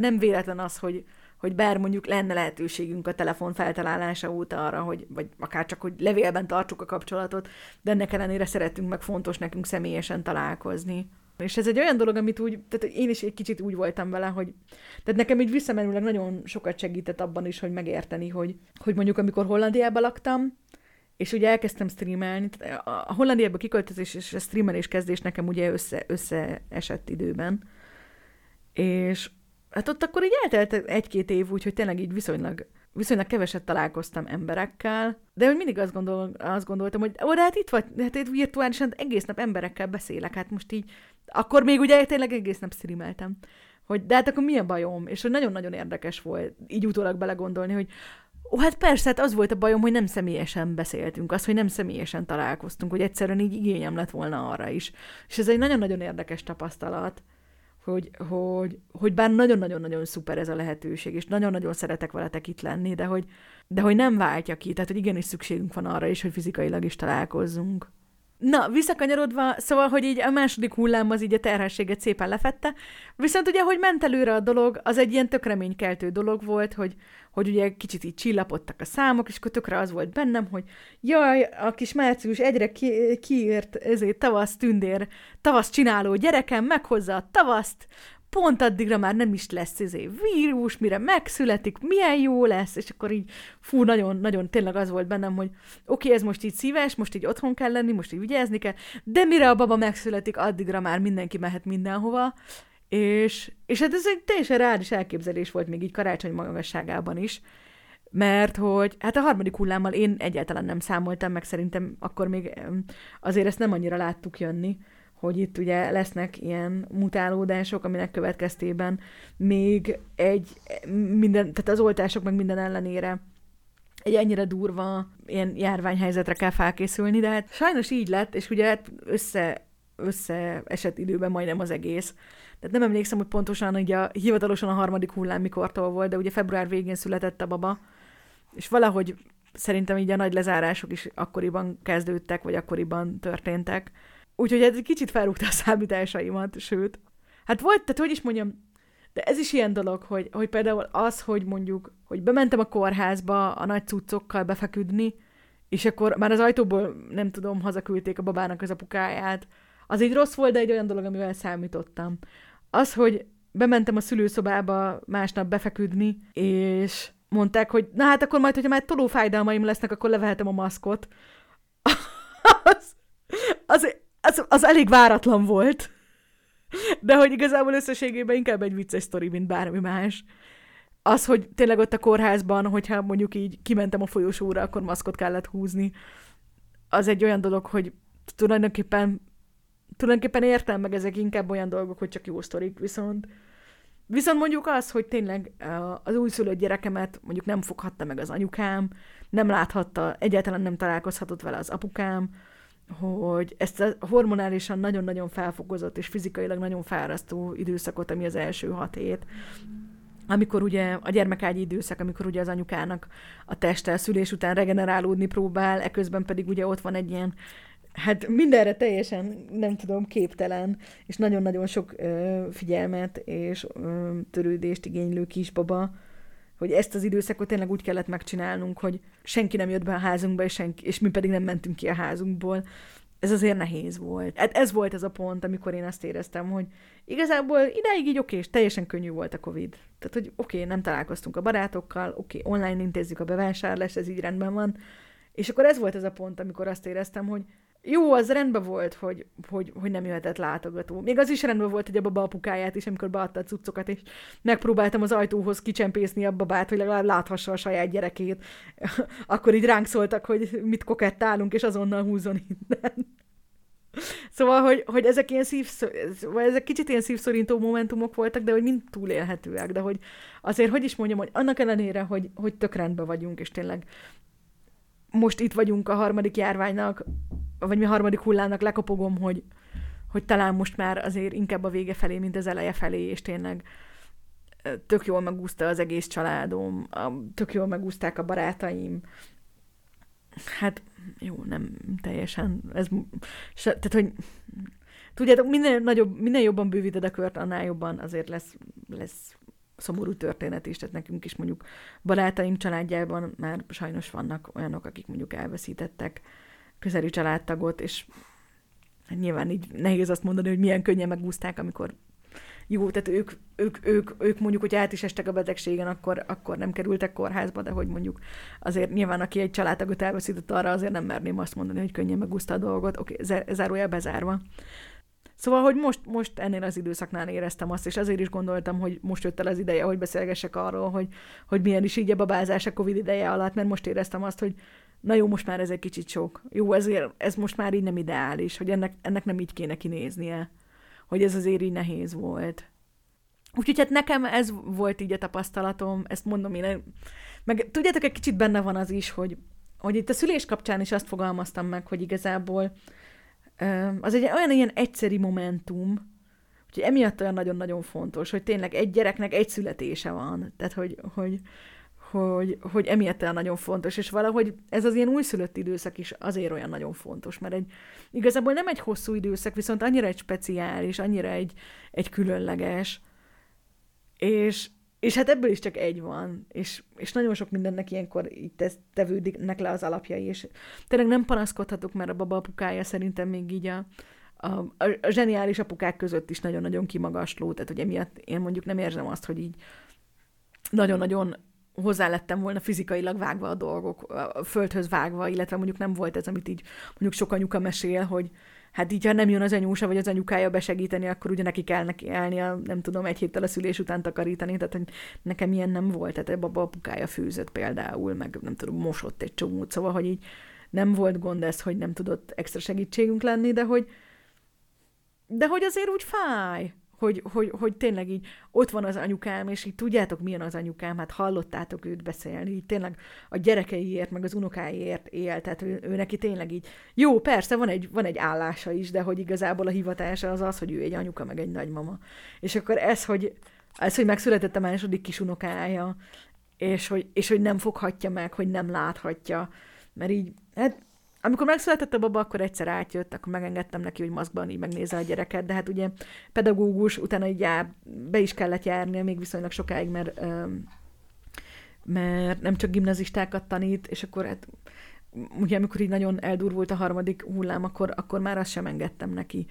nem véletlen az, hogy, hogy bár mondjuk lenne lehetőségünk a telefon feltalálása óta arra, hogy, vagy akár csak, hogy levélben tartsuk a kapcsolatot, de ennek ellenére szeretünk, meg fontos nekünk személyesen találkozni. És ez egy olyan dolog, amit úgy, tehát én is egy kicsit úgy voltam vele, hogy tehát nekem így visszamenőleg nagyon sokat segített abban is, hogy megérteni, hogy, hogy mondjuk amikor Hollandiában laktam, és ugye elkezdtem streamelni, a Hollandiába kiköltözés és a streamelés kezdés nekem ugye össze, összeesett időben, és hát ott akkor így eltelt egy-két év úgy, hogy tényleg így viszonylag, viszonylag keveset találkoztam emberekkel, de hogy mindig azt, gondol, azt gondoltam, hogy ó, de hát itt vagy, hát itt virtuálisan egész nap emberekkel beszélek, hát most így, akkor még ugye tényleg egész nap streameltem, hogy de hát akkor milyen bajom, és hogy nagyon-nagyon érdekes volt így utólag belegondolni, hogy ó, hát persze, hát az volt a bajom, hogy nem személyesen beszéltünk, az, hogy nem személyesen találkoztunk, hogy egyszerűen így igényem lett volna arra is. És ez egy nagyon-nagyon érdekes tapasztalat, hogy, hogy, hogy bár nagyon-nagyon-nagyon szuper ez a lehetőség, és nagyon-nagyon szeretek veletek itt lenni, de hogy, de hogy nem váltja ki, tehát hogy igenis szükségünk van arra is, hogy fizikailag is találkozzunk. Na, visszakanyarodva, szóval, hogy így a második hullám az így a terhességet szépen lefette, viszont ugye, hogy ment előre a dolog, az egy ilyen tök reménykeltő dolog volt, hogy, hogy ugye kicsit így csillapodtak a számok, és akkor tökre az volt bennem, hogy jaj, a kis március egyre ki- kiírt ezért tavasz tündér, tavasz csináló gyerekem, meghozza a tavaszt, pont addigra már nem is lesz ezért vírus, mire megszületik, milyen jó lesz, és akkor így, fú, nagyon-nagyon tényleg az volt bennem, hogy oké, ez most így szíves, most így otthon kell lenni, most így vigyázni kell, de mire a baba megszületik, addigra már mindenki mehet mindenhova, és, és hát ez egy teljesen reális elképzelés volt még így karácsony magasságában is, mert hogy hát a harmadik hullámmal én egyáltalán nem számoltam, meg szerintem akkor még azért ezt nem annyira láttuk jönni, hogy itt ugye lesznek ilyen mutálódások, aminek következtében még egy minden, tehát az oltások meg minden ellenére egy ennyire durva ilyen járványhelyzetre kell felkészülni, de hát sajnos így lett, és ugye hát össze, összeesett időben majdnem az egész. Tehát nem emlékszem, hogy pontosan ugye a, hivatalosan a harmadik hullám mikortól volt, de ugye február végén született a baba, és valahogy szerintem így a nagy lezárások is akkoriban kezdődtek, vagy akkoriban történtek. Úgyhogy ez egy kicsit felrúgta a számításaimat, sőt. Hát volt, tehát hogy is mondjam, de ez is ilyen dolog, hogy, hogy például az, hogy mondjuk, hogy bementem a kórházba a nagy cuccokkal befeküdni, és akkor már az ajtóból, nem tudom, hazaküldték a babának az apukáját. Az így rossz volt, de egy olyan dolog, amivel számítottam. Az, hogy bementem a szülőszobába másnap befeküdni, és mondták, hogy na hát akkor majd, hogyha már tolófájdalmaim lesznek, akkor levehetem a maszkot. az... az Az, az elég váratlan volt, de hogy igazából összességében inkább egy vicces sztori, mint bármi más. Az, hogy tényleg ott a kórházban, hogyha mondjuk így kimentem a folyosóra, akkor maszkot kellett húzni, az egy olyan dolog, hogy tulajdonképpen, tulajdonképpen értem, meg ezek inkább olyan dolgok, hogy csak jó sztorik, viszont Viszont mondjuk az, hogy tényleg az újszülött gyerekemet mondjuk nem foghatta meg az anyukám, nem láthatta, egyáltalán nem találkozhatott vele az apukám, hogy ezt a hormonálisan nagyon-nagyon felfokozott és fizikailag nagyon fárasztó időszakot, ami az első hat hét, amikor ugye a gyermekágyi időszak, amikor ugye az anyukának a teste szülés után regenerálódni próbál, eközben pedig ugye ott van egy ilyen, hát mindenre teljesen, nem tudom, képtelen, és nagyon-nagyon sok ö, figyelmet és ö, törődést igénylő kisbaba, hogy ezt az időszakot tényleg úgy kellett megcsinálnunk, hogy senki nem jött be a házunkba, és, senki, és mi pedig nem mentünk ki a házunkból. Ez azért nehéz volt. Hát ez volt ez a pont, amikor én azt éreztem, hogy igazából idáig így oké, és teljesen könnyű volt a Covid. Tehát, hogy oké, nem találkoztunk a barátokkal, oké, online intézzük a bevásárlást, ez így rendben van. És akkor ez volt ez a pont, amikor azt éreztem, hogy jó, az rendben volt, hogy, hogy, hogy nem jöhetett látogató. Még az is rendben volt, hogy a baba apukáját is, amikor beadta a cuccokat, és megpróbáltam az ajtóhoz kicsempészni a babát, hogy legalább láthassa a saját gyerekét. Akkor így ránk szóltak, hogy mit kokettálunk, és azonnal húzzon innen. Szóval, hogy, hogy ezek, ilyen szívszor, ezek kicsit ilyen szívszorító momentumok voltak, de hogy mind túlélhetőek. De hogy azért, hogy is mondjam, hogy annak ellenére, hogy, hogy tök rendben vagyunk, és tényleg most itt vagyunk a harmadik járványnak, vagy mi a harmadik hullának, lekopogom, hogy, hogy talán most már azért inkább a vége felé, mint az eleje felé, és tényleg tök jól megúszta az egész családom, tök jól megúszták a barátaim. Hát jó, nem teljesen. Ez, se, tehát, hogy tudjátok, minden, nagyobb, minden jobban bővíted a kört, annál jobban azért lesz, lesz szomorú történet is, tehát nekünk is mondjuk barátaim családjában már sajnos vannak olyanok, akik mondjuk elveszítettek közeli családtagot, és nyilván így nehéz azt mondani, hogy milyen könnyen megúszták, amikor jó, tehát ők, ők, ők, ők mondjuk, hogy át is estek a betegségen, akkor, akkor nem kerültek kórházba, de hogy mondjuk azért nyilván, aki egy családtagot elveszített, arra azért nem merném azt mondani, hogy könnyen megúszta a dolgot, oké, zárója bezárva. Szóval, hogy most, most ennél az időszaknál éreztem azt, és azért is gondoltam, hogy most jött el az ideje, hogy beszélgessek arról, hogy, hogy milyen is így a babázás a Covid ideje alatt, mert most éreztem azt, hogy na jó, most már ez egy kicsit sok. Jó, ezért ez most már így nem ideális, hogy ennek, ennek nem így kéne kinéznie, hogy ez azért így nehéz volt. Úgyhogy hát nekem ez volt így a tapasztalatom, ezt mondom én. Meg tudjátok, egy kicsit benne van az is, hogy, hogy itt a szülés kapcsán is azt fogalmaztam meg, hogy igazából az egy olyan ilyen egyszeri momentum, úgyhogy emiatt olyan nagyon-nagyon fontos, hogy tényleg egy gyereknek egy születése van. Tehát, hogy, hogy, hogy, hogy emiatt olyan nagyon fontos, és valahogy ez az ilyen újszülött időszak is azért olyan nagyon fontos, mert egy, igazából nem egy hosszú időszak, viszont annyira egy speciális, annyira egy, egy különleges, és, és hát ebből is csak egy van, és, és nagyon sok mindennek ilyenkor így tevődnek le az alapjai, és tényleg nem panaszkodhatok, mert a baba apukája szerintem még így a, a, a zseniális apukák között is nagyon-nagyon kimagasló, tehát hogy emiatt én mondjuk nem érzem azt, hogy így nagyon-nagyon hozzá lettem volna fizikailag vágva a dolgok, a földhöz vágva, illetve mondjuk nem volt ez, amit így mondjuk sok anyuka mesél, hogy hát így, ha nem jön az anyósa vagy az anyukája besegíteni, akkor ugye neki kell neki állnia, nem tudom, egy héttel a szülés után takarítani, tehát hogy nekem ilyen nem volt, tehát a baba apukája főzött például, meg nem tudom, mosott egy csomót, szóval, hogy így nem volt gond ez, hogy nem tudott extra segítségünk lenni, de hogy de hogy azért úgy fáj. Hogy, hogy, hogy tényleg így ott van az anyukám, és így tudjátok, milyen az anyukám, hát hallottátok őt beszélni, így tényleg a gyerekeiért, meg az unokáiért él, tehát ő, ő neki tényleg így, jó, persze, van egy, van egy állása is, de hogy igazából a hivatása az az, hogy ő egy anyuka, meg egy nagymama. És akkor ez, hogy, ez, hogy megszületett a második kis unokája, és hogy, és hogy nem foghatja meg, hogy nem láthatja, mert így, hát, amikor megszületett a baba, akkor egyszer átjött, akkor megengedtem neki, hogy maszkban így megnézze a gyereket, de hát ugye pedagógus, utána így jár, be is kellett járnia még viszonylag sokáig, mert, mert nem csak gimnazistákat tanít, és akkor hát ugye amikor így nagyon eldurvult a harmadik hullám, akkor, akkor már azt sem engedtem neki.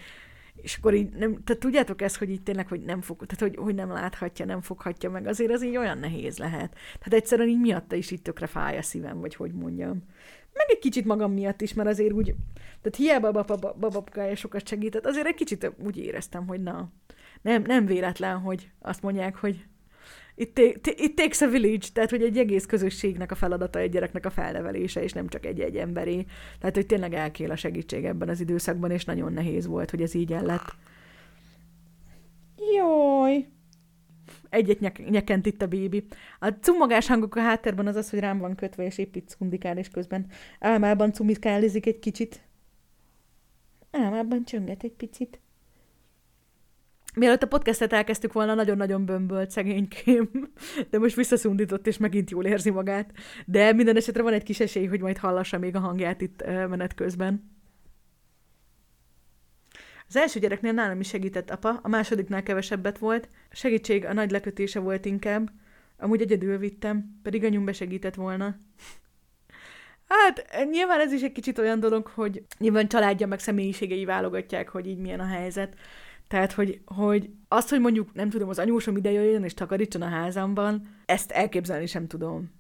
És akkor így, nem, tehát tudjátok ezt, hogy így tényleg, hogy nem fog, tehát hogy, hogy nem láthatja, nem foghatja meg, azért az így olyan nehéz lehet. Tehát egyszerűen így miatta is így tökre fáj a szívem, vagy hogy mondjam. Meg egy kicsit magam miatt is, mert azért úgy, tehát hiába a babapukája sokat segített, azért egy kicsit úgy éreztem, hogy na, nem, nem véletlen, hogy azt mondják, hogy it, it takes a village, tehát hogy egy egész közösségnek a feladata, egy gyereknek a felnevelése, és nem csak egy-egy emberé. Tehát, hogy tényleg elkél a segítség ebben az időszakban, és nagyon nehéz volt, hogy ez így el lett. Jaj! Egyet nyek- nyekent itt a bébi. A cummogás hangok a háttérben az az, hogy rám van kötve, és épp itt szundikál, és közben álmában cumikálizik egy kicsit. Álmában csönget egy picit. Mielőtt a podcastet elkezdtük volna, nagyon-nagyon bömbölt szegénykém, de most visszaszundított, és megint jól érzi magát. De minden esetre van egy kis esély, hogy majd hallassa még a hangját itt menet közben. Az első gyereknél nálam is segített apa, a másodiknál kevesebbet volt, segítség a nagy lekötése volt inkább, amúgy egyedül vittem, pedig anyum besegített volna. Hát nyilván ez is egy kicsit olyan dolog, hogy nyilván családja meg személyiségei válogatják, hogy így milyen a helyzet. Tehát, hogy, hogy azt, hogy mondjuk nem tudom, az anyósom ide jöjjön és takarítson a házamban, ezt elképzelni sem tudom.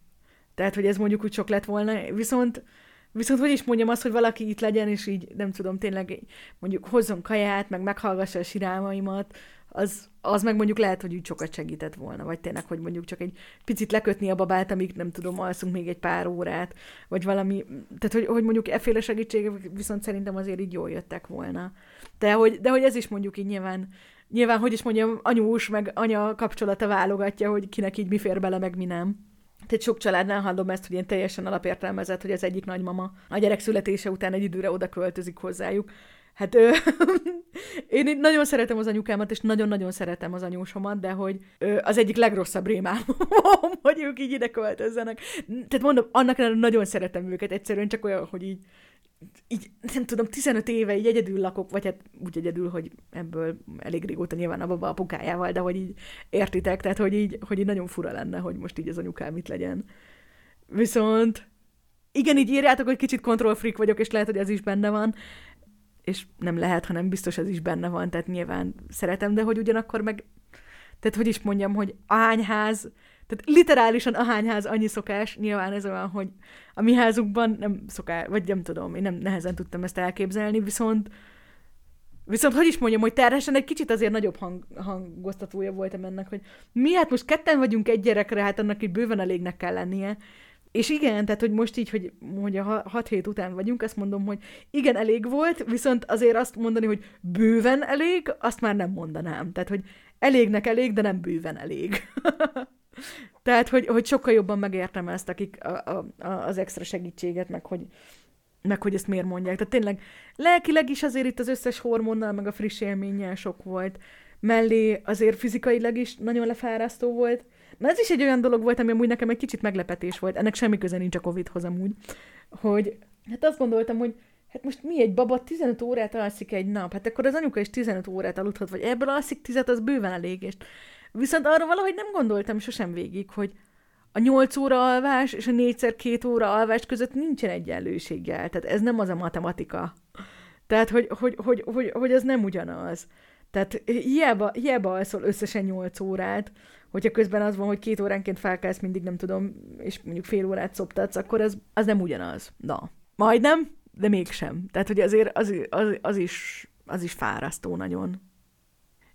Tehát, hogy ez mondjuk úgy sok lett volna, viszont... Viszont hogy is mondjam azt, hogy valaki itt legyen, és így nem tudom, tényleg mondjuk hozzon kaját, meg meghallgassa a sírálmaimat, az, az meg mondjuk lehet, hogy úgy sokat segített volna, vagy tényleg, hogy mondjuk csak egy picit lekötni a babát, amíg nem tudom, alszunk még egy pár órát, vagy valami, tehát hogy, hogy mondjuk efféle segítségek viszont szerintem azért így jól jöttek volna. De hogy, de hogy ez is mondjuk így nyilván, nyilván hogy is mondjam, anyós meg anya kapcsolata válogatja, hogy kinek így mi fér bele, meg mi nem. Tehát sok családnál hallom ezt, hogy ilyen teljesen alapértelmezett, hogy az egyik nagymama a gyerek születése után egy időre oda költözik hozzájuk. Hát ö, én nagyon szeretem az anyukámat, és nagyon-nagyon szeretem az anyósomat, de hogy ö, az egyik legrosszabb rémám, hogy ők így ide költözzenek. Tehát mondom, annak nagyon szeretem őket, egyszerűen csak olyan, hogy így, így nem tudom, tizenöt éve így egyedül lakok, vagy hát úgy egyedül, hogy ebből elég régóta nyilván a baba apukájával, de hogy így értitek, tehát hogy így, hogy így nagyon fura lenne, hogy most így az anyukám itt legyen. Viszont igen, így írjátok, hogy kicsit control freak vagyok, és lehet, hogy ez is benne van. és nem lehet, hanem biztos ez is benne van, tehát nyilván szeretem, de hogy ugyanakkor meg, tehát hogy is mondjam, hogy ahányház, tehát literálisan ahányház annyi szokás, nyilván ez olyan, hogy a mi házunkban nem szokás, vagy nem tudom, én nem nehezen tudtam ezt elképzelni, viszont Viszont hogy is mondjam, hogy terhesen egy kicsit azért nagyobb hang, hangoztatója voltam ennek, hogy mi hát most ketten vagyunk egy gyerekre, hát annak így bőven elégnek kell lennie. És igen, tehát hogy most így, hogy, hogy a hat hét után vagyunk, azt mondom, hogy igen, elég volt, viszont azért azt mondani, hogy bőven elég, azt már nem mondanám. Tehát, hogy elégnek elég, de nem bőven elég. Tehát, hogy, hogy sokkal jobban megértem ezt, akik a, a, az extra segítséget, meg hogy... meg hogy ezt miért mondják. Tehát tényleg lelkileg is azért itt az összes hormonnal, meg a friss élménnyel sok volt. Mellé azért fizikailag is nagyon lefárasztó volt. Na ez is egy olyan dolog volt, ami amúgy nekem egy kicsit meglepetés volt. Ennek semmi köze nincs a Covidhoz amúgy. Hogy hát azt gondoltam, hogy hát most mi egy baba tizenöt órát alszik egy nap? Hát akkor az anyuka is tizenöt órát aludhat, vagy ebből alszik tízet, az bőven elég. És viszont arra valahogy nem gondoltam sosem végig, hogy a nyolc óra alvás és a négyszer két óra alvás között nincsen egyenlőséggel. Tehát ez nem az a matematika. Tehát, hogy, hogy, hogy, hogy, hogy ez nem ugyanaz. Tehát hiába, hiába alszol összesen nyolc órát, hogyha közben az van, hogy két óránként felkelsz, mindig nem tudom, és mondjuk fél órát szoptatsz, akkor ez, az nem ugyanaz. Na, majdnem, de mégsem. Tehát, hogy azért az, az, az, is, az is fárasztó nagyon.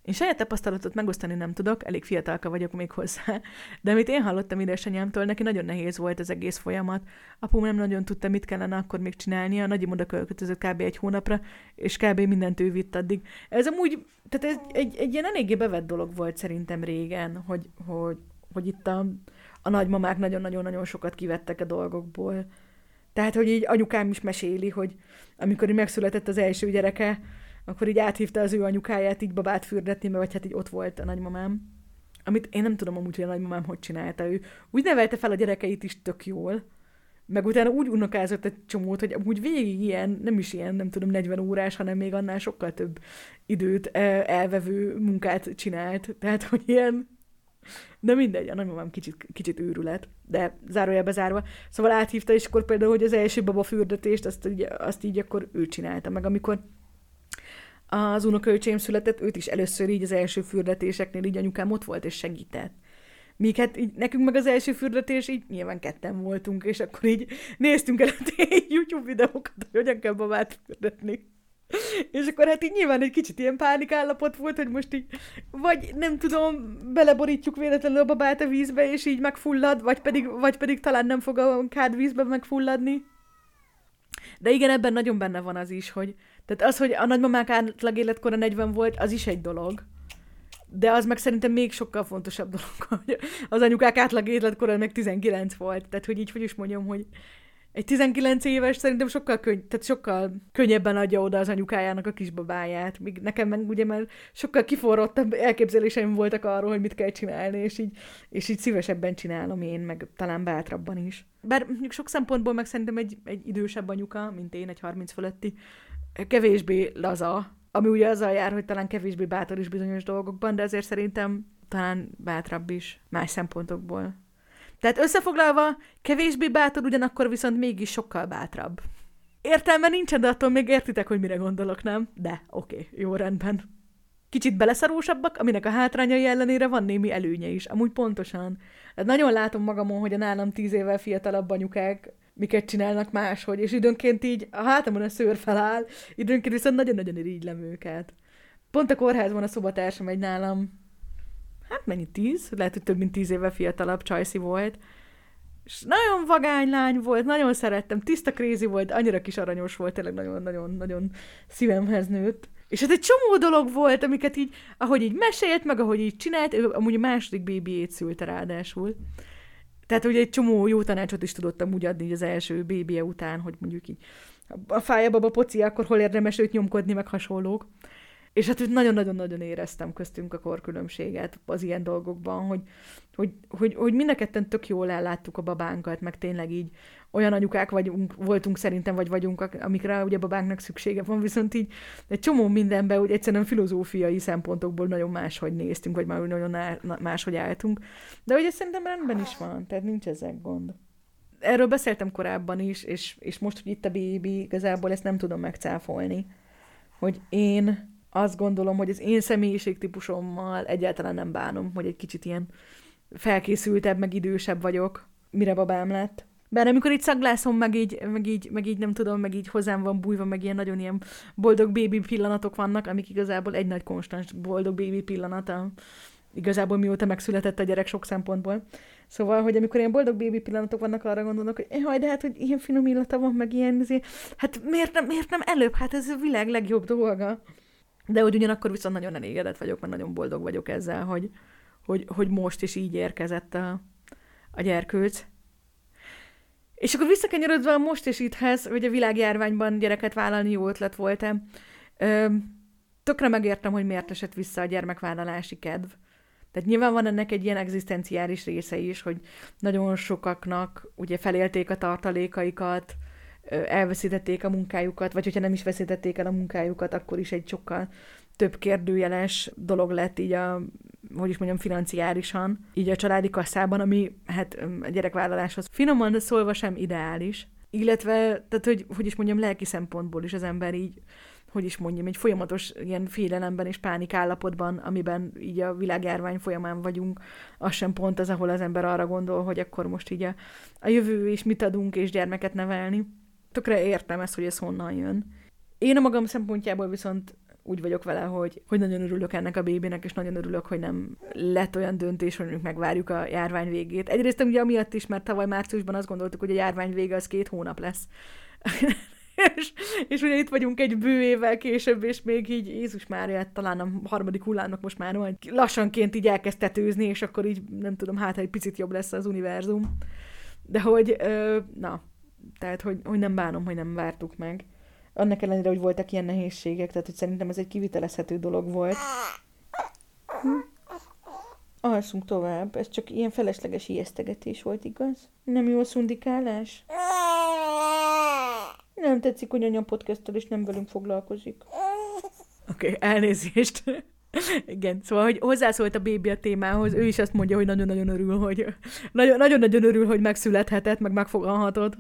Én saját tapasztalatot megosztani nem tudok, elég fiatalka vagyok még hozzá, de amit én hallottam édesanyámtól, neki nagyon nehéz volt az egész folyamat. Apum nem nagyon tudta, mit kellene akkor még csinálnia, nagyim oda költözött kb. Egy hónapra, és kb. Mindent ő vitt addig. Ez amúgy, tehát ez egy, egy ilyen eléggé bevett dolog volt szerintem régen, hogy, hogy, hogy itt a, a nagymamák nagyon-nagyon-nagyon sokat kivettek a dolgokból. Tehát, hogy így anyukám is meséli, hogy amikor így megszületett az első gyereke, akkor így áthívta az ő anyukáját így babát fürdetni, mert vagy hát így ott volt a nagymamám. Amit én nem tudom amúgy, hogy a nagymamám hogy csinálta. Ő úgy nevelte fel a gyerekeit is tök jól, meg utána úgy unokázott egy csomót, hogy amúgy végig ilyen, nem is ilyen, nem tudom, negyven órás, hanem még annál sokkal több időt elvevő munkát csinált. Tehát, hogy ilyen... De mindegy, a nagymamám kicsit, kicsit őrület, de zárójelbe zárva. Szóval áthívta, és akkor például, hogy az első baba fürdetést, azt, azt így akkor ő csinálta. Meg amikor az unokaöcsém született, őt is először így az első fürdetéseknél így anyukám ott volt és segített. Míg hát így, nekünk meg az első fürdetés, így nyilván ketten voltunk, és akkor így néztünk el a YouTube videókat, hogy hogyan kell babát fürdetni. És akkor hát így nyilván egy kicsit ilyen pánikállapot volt, hogy most így vagy nem tudom, beleborítjuk véletlenül a babát a vízbe, és így megfullad, vagy pedig, vagy pedig talán nem fog a kád vízbe megfulladni. De igen, ebben nagyon benne van az is, hogy tehát az, hogy a nagymamák átlag életkora negyven volt, az is egy dolog. De az meg szerintem még sokkal fontosabb dolog, hogy az anyukák átlag életkora meg tizenkilenc volt. Tehát, hogy így, hogy is mondjam, hogy egy tizenkilenc éves szerintem sokkal, könny- tehát sokkal könnyebben adja oda az anyukájának a kisbabáját. Míg nekem meg ugye már sokkal kiforrottabb elképzeléseim voltak arról, hogy mit kell csinálni, és így, és így szívesebben csinálom én, meg talán bátrabban is. Bár mondjuk sok szempontból meg szerintem egy, egy idősebb anyuka, mint én, egy harminc fölötti, kevésbé laza, ami ugye azzal jár, hogy talán kevésbé bátor is bizonyos dolgokban, de azért szerintem talán bátrabb is más szempontokból. Tehát összefoglalva, kevésbé bátor, ugyanakkor viszont mégis sokkal bátrabb. Értelme nincsen, de attól még értitek, hogy mire gondolok, nem? De, oké, okay, jó rendben. Kicsit beleszarósabbak, aminek a hátrányai ellenére van némi előnye is, amúgy pontosan. Hát nagyon látom magamon, hogy a nálam tíz évvel fiatalabb anyukák miket csinálnak máshogy, és időnként így a hátamon a szőr feláll, időnként viszont nagyon-nagyon irigylem őket. Pont a kórházban a szobatársam egy nálam, hát mennyi tíz, lehet, hogy több mint tíz éve fiatalabb csajszi volt, és nagyon vagány lány volt, nagyon szerettem, tiszta krézi volt, annyira kis aranyos volt, tényleg nagyon-nagyon-nagyon szívemhez nőtt. És hát egy csomó dolog volt, amiket így, ahogy így mesélt, meg ahogy így csinált, ő amúgy a második bébiét szülte ráadásul. Tehát ugye egy csomó jó tanácsot is tudottam úgy adni az első bébie után, hogy mondjuk így a fáj a baba poci, akkor hol érdemes őt nyomkodni, meg hasonlók. És hát nagyon-nagyon-nagyon éreztem köztünk a korkülönbséget az ilyen dolgokban, hogy, hogy, hogy, hogy mind a ketten tök jól elláttuk a babánkat, meg tényleg így olyan anyukák vagyunk, voltunk szerintem, vagy vagyunk, amikre ugye babánknak szüksége van, viszont így egy csomó mindenben, hogy egyszerűen filozófiai szempontokból nagyon máshogy néztünk, vagy már nagyon máshogy álltunk. De ugye szerintem rendben is van, tehát nincs ezek gond. Erről beszéltem korábban is, és, és most, hogy itt a bébi, igazából ezt nem tudom megcáfolni. hogy én azt gondolom, hogy az én személyiségtípusommal egyáltalán nem bánom, hogy egy kicsit ilyen felkészültebb, meg idősebb vagyok, mire babám lett. Bár amikor így szaglászom, meg így, meg így, meg így nem tudom, meg így hozzám van bújva, meg ilyen nagyon ilyen boldog bébi pillanatok vannak, amik igazából egy nagy konstans boldog bébi pillanata. Igazából mióta megszületett a gyerek sok szempontból. Szóval, hogy amikor ilyen boldog bébi pillanatok vannak, arra gondolok, hogy haj, de hát, hogy ilyen finom illata van, meg ilyen, azért, hát miért nem, miért nem előbb? Hát ez a világ legjobb dolga. De hogy ugyanakkor viszont nagyon elégedett vagyok, mert nagyon boldog vagyok ezzel, hogy, hogy, hogy most is így érkezett a, a gyerkőc. És akkor visszakanyarodva most is itthez, hogy a világjárványban gyereket vállalni jó ötlet volt-e. Tökre megértem, hogy miért esett vissza a gyermekvállalási kedv. Tehát nyilván van ennek egy ilyen egzisztenciális része is, hogy nagyon sokaknak ugye felélték a tartalékaikat, elveszítették a munkájukat, vagy hogyha nem is veszítették el a munkájukat, akkor is egy sokkal több kérdőjeles dolog lett így a, hogy is mondjam, financiárisan, így a családi kasszában, ami hát a gyerekvállaláshoz finoman szólva sem ideális. Illetve, tehát hogy, hogy is mondjam, lelki szempontból is az ember így, hogy is mondjam, egy folyamatos ilyen félelemben és pánikállapotban, amiben így a világjárvány folyamán vagyunk, az sem pont az, ahol az ember arra gondol, hogy akkor most így a, a jövő és mit adunk, és gyermeket nevelni. Tökre értem ezt, hogy ez honnan jön. Én a magam szempontjából viszont úgy vagyok vele, hogy, hogy nagyon örülök ennek a bébinek, és nagyon örülök, hogy nem lett olyan döntés, hogy megvárjuk a járvány végét. Egyrészt ugye amiatt is, mert tavaly márciusban azt gondoltuk, hogy a járvány vége az két hónap lesz. És, és ugye itt vagyunk egy bő évvel később, és még így, Jézus Mária, talán a harmadik hullámnak most már majd lassanként így elkezd tetőzni, és akkor így nem tudom, hát egy picit jobb lesz az univerzum. De hogy, ö, na, tehát, hogy, hogy nem bánom, hogy nem vártuk meg. Annak ellenére, hogy voltak ilyen nehézségek, tehát, hogy szerintem ez egy kivitelezhető dolog volt. Hm? Alszunk tovább, ez csak ilyen felesleges ijesztegetés volt, igaz? Nem jó szundikálás? Nem tetszik, hogy anya podcasttel és nem velünk foglalkozik. Oké, okay, elnézést. Igen, szóval, hogy hozzászólt a bébi a témához, ő is azt mondja, hogy nagyon-nagyon örül, hogy nagyon-nagyon örül, hogy megszülethetett, meg megfogalhatod.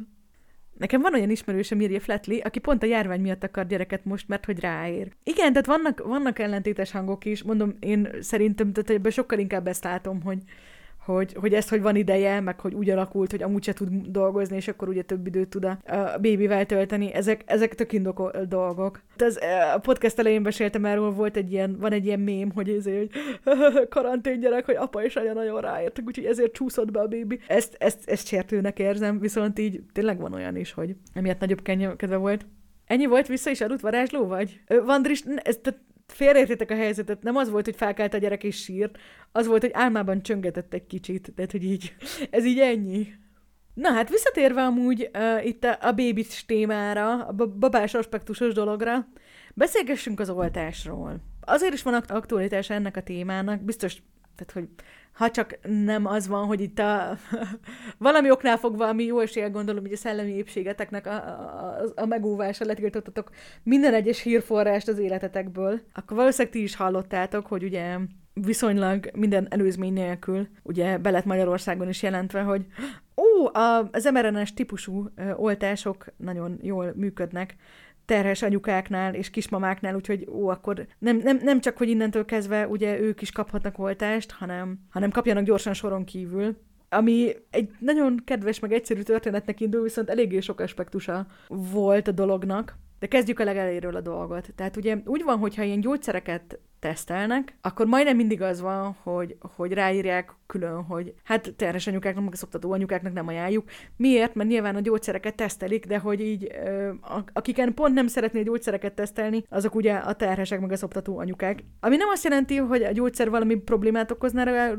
Nekem van olyan ismerősöm, Mirja Flatley, aki pont a járvány miatt akar gyereket most, mert hogy ráér. Igen, tehát vannak, vannak ellentétes hangok is, mondom, én szerintem, tehát ebben sokkal inkább ezt látom, hogy Hogy, hogy ezt, hogy van ideje, meg hogy úgy alakult, hogy amúgy se tud dolgozni, és akkor ugye több időt tud a, a bébivel tölteni, ezek, ezek tök indokolt dolgok. Ez, a podcast elején beszéltem erről, volt egy ilyen, van egy ilyen mém, hogy ezért, hogy karantén gyerek, hogy apa és anya nagyon ráértek, úgyhogy ezért csúszott be a bébi. Ezt, ezt, ezt sértőnek érzem, viszont így tényleg van olyan is, hogy emiatt nagyobb kedve volt. Ennyi volt, vissza is adott, varázsló vagy? Vandris, ez te félreértétek a helyzetet, nem az volt, hogy felkelt a gyerek és sírt, az volt, hogy álmában csöngetett egy kicsit, tehát hogy így, ez így ennyi. Na hát visszatérve amúgy uh, itt a, a bébis témára, a babás aspektusos dologra, beszélgessünk az oltásról. Azért is van aktualitása ennek a témának, biztos, tehát hogy ha csak nem az van, hogy itt a valami oknál fogva, ami jó eséllyel gondolom, hogy a szellemi épségeteknek a, a, a megóvása letiltottatok minden egyes hírforrást az életetekből, akkor valószínűleg ti is hallottátok, hogy ugye viszonylag minden előzmény nélkül, ugye be lett Magyarországon is jelentve, hogy ó, az em er en á-s típusú oltások nagyon jól működnek terhes anyukáknál és kismamáknál, úgyhogy ó, akkor nem, nem, nem csak, hogy innentől kezdve ugye ők is kaphatnak oltást, hanem, hanem kapjanak gyorsan soron kívül, ami egy nagyon kedves, meg egyszerű történetnek indul, viszont eléggé sok aspektusa volt a dolognak. De kezdjük a legeléről a dolgot. Tehát ugye úgy van, hogyha ilyen gyógyszereket tesztelnek, akkor majdnem mindig az van, hogy, hogy ráírják külön, hogy hát terhes anyukáknak, meg szoptató anyukáknak nem ajánljuk. Miért? Mert nyilván a gyógyszereket tesztelik, de hogy így akiken pont nem szeretné gyógyszereket tesztelni, azok ugye a terhesek, meg a szoptató anyukák. Ami nem azt jelenti, hogy a gyógyszer valami problémát okozna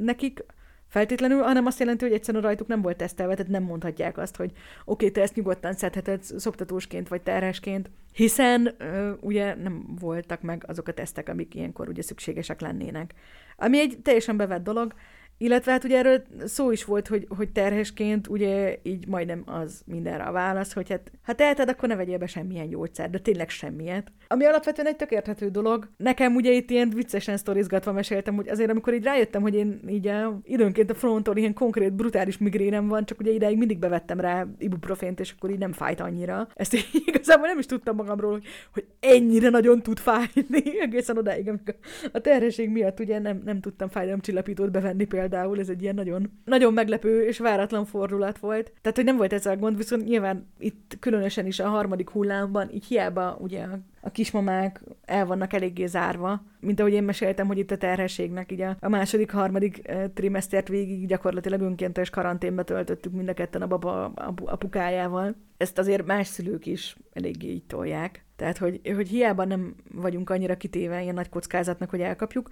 nekik, feltétlenül, hanem azt jelenti, hogy egyszerűen rajtuk nem volt tesztelve, tehát nem mondhatják azt, hogy oké, okay, te ezt nyugodtan szedheted szoptatósként vagy terhesként, hiszen ö, ugye nem voltak meg azok a tesztek, amik ilyenkor ugye szükségesek lennének. Ami egy teljesen bevett dolog, Illetve hát ugye erről szó is volt, hogy, hogy terhesként ugye így majdnem az mindenre a válasz, hogy hát ha teheted, akkor ne vegyél be semmilyen gyógyszert, de tényleg semmilyet. Ami alapvetően egy tök érthető dolog. Nekem ugye itt ilyen viccesen sztorizgatva meséltem, hogy azért amikor így rájöttem, hogy én így a, időnként a fronton ilyen konkrét brutális migrénem van, csak ugye ideig mindig bevettem rá ibuprofént, és akkor így nem fájt annyira. Ezt így igazából nem is tudtam magamról, hogy, hogy ennyire nagyon tud fájni. Egészen odáig, amikor a terhesség miatt ugye nem, nem tudtam fájdalomcsillapítót bevenni például. Például ez egy ilyen nagyon, nagyon meglepő és váratlan fordulat volt. Tehát, hogy nem volt ez a gond, viszont nyilván itt különösen is a harmadik hullámban, így hiába ugye a kismamák el vannak eléggé zárva, mint ahogy én meséltem, hogy itt a terhességnek így a, a második, harmadik trimesztert végig gyakorlatilag önkéntes karanténbe töltöttük mind a ketten a baba apukájával. Ezt azért más szülők is eléggé így tolják. Tehát, hogy, hogy hiába nem vagyunk annyira kitéve ilyen nagy kockázatnak, hogy elkapjuk,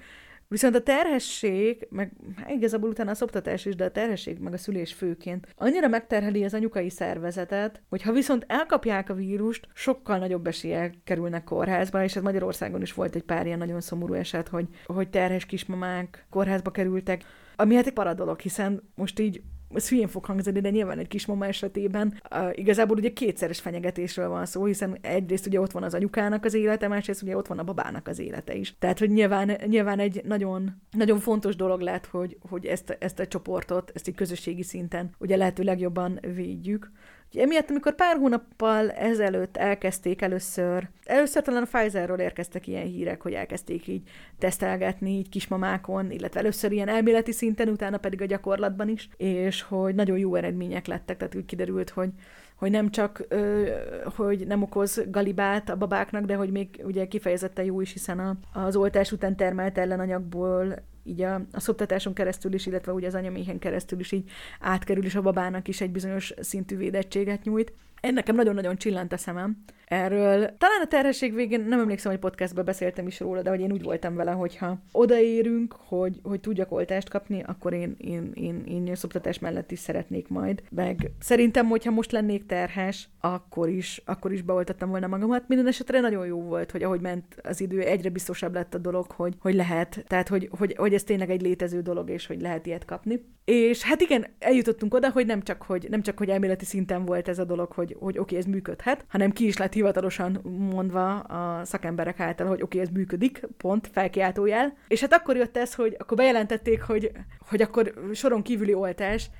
viszont a terhesség, meg igazából utána a szoptatás is, de a terhesség, meg a szülés főként, annyira megterheli az anyukai szervezetet, hogy ha viszont elkapják a vírust, sokkal nagyobb eséllyel kerülnek kórházba, és ez Magyarországon is volt egy pár ilyen nagyon szomorú eset, hogy, hogy terhes kismamák kórházba kerültek, ami hát egy paradolog, hiszen most így, ez hülyén fog hangzani, de nyilván egy kismama esetében uh, igazából ugye kétszeres fenyegetésről van szó, hiszen egyrészt ugye ott van az anyukának az élete, másrészt ugye ott van a babának az élete is. Tehát, hogy nyilván, nyilván egy nagyon, nagyon fontos dolog lett, hogy, hogy ezt, ezt a csoportot, ezt egy közösségi szinten ugye lehető legjobban védjük. Emiatt, amikor pár hónappal ezelőtt elkezdték először, először talán a Pfizerről érkeztek ilyen hírek, hogy elkezdték így tesztelgetni így kismamákon, illetve először ilyen elméleti szinten, utána pedig a gyakorlatban is, és hogy nagyon jó eredmények lettek, tehát úgy kiderült, hogy hogy nem csak, ö, hogy nem okoz galibát a babáknak, de hogy még ugye kifejezetten jó is, hiszen a, az oltás után termelt ellenanyagból így a, a szoptatáson keresztül is, illetve ugye az anyaméhen keresztül is így átkerül, és a babának is egy bizonyos szintű védettséget nyújt. Én nekem nagyon-nagyon csillant a szemem erről. Talán a terhesség végén, nem emlékszem, hogy podcastban beszéltem is róla, de hogy én úgy voltam vele, hogyha odaérünk, hogy, hogy tudjak oltást kapni, akkor én, én, én, én szoptatás mellett is szeretnék majd. Meg szerintem, hogyha most lennék terhes, akkor is, akkor is beoltattam volna magamat. Minden esetre nagyon jó volt, hogy ahogy ment az idő, egyre biztosabb lett a dolog, hogy, hogy lehet. Tehát, hogy, hogy, hogy ez tényleg egy létező dolog, és hogy lehet ilyet kapni. És hát igen, eljutottunk oda, hogy nem csak, hogy, nem csak, hogy elméleti szinten volt ez a dolog, hogy hogy, hogy oké, okay, ez működhet, hanem ki is lett hivatalosan mondva a szakemberek által, hogy oké, okay, ez működik, pont, felkiáltójel. És hát akkor jött ez, hogy akkor bejelentették, hogy, hogy akkor soron kívüli oltás.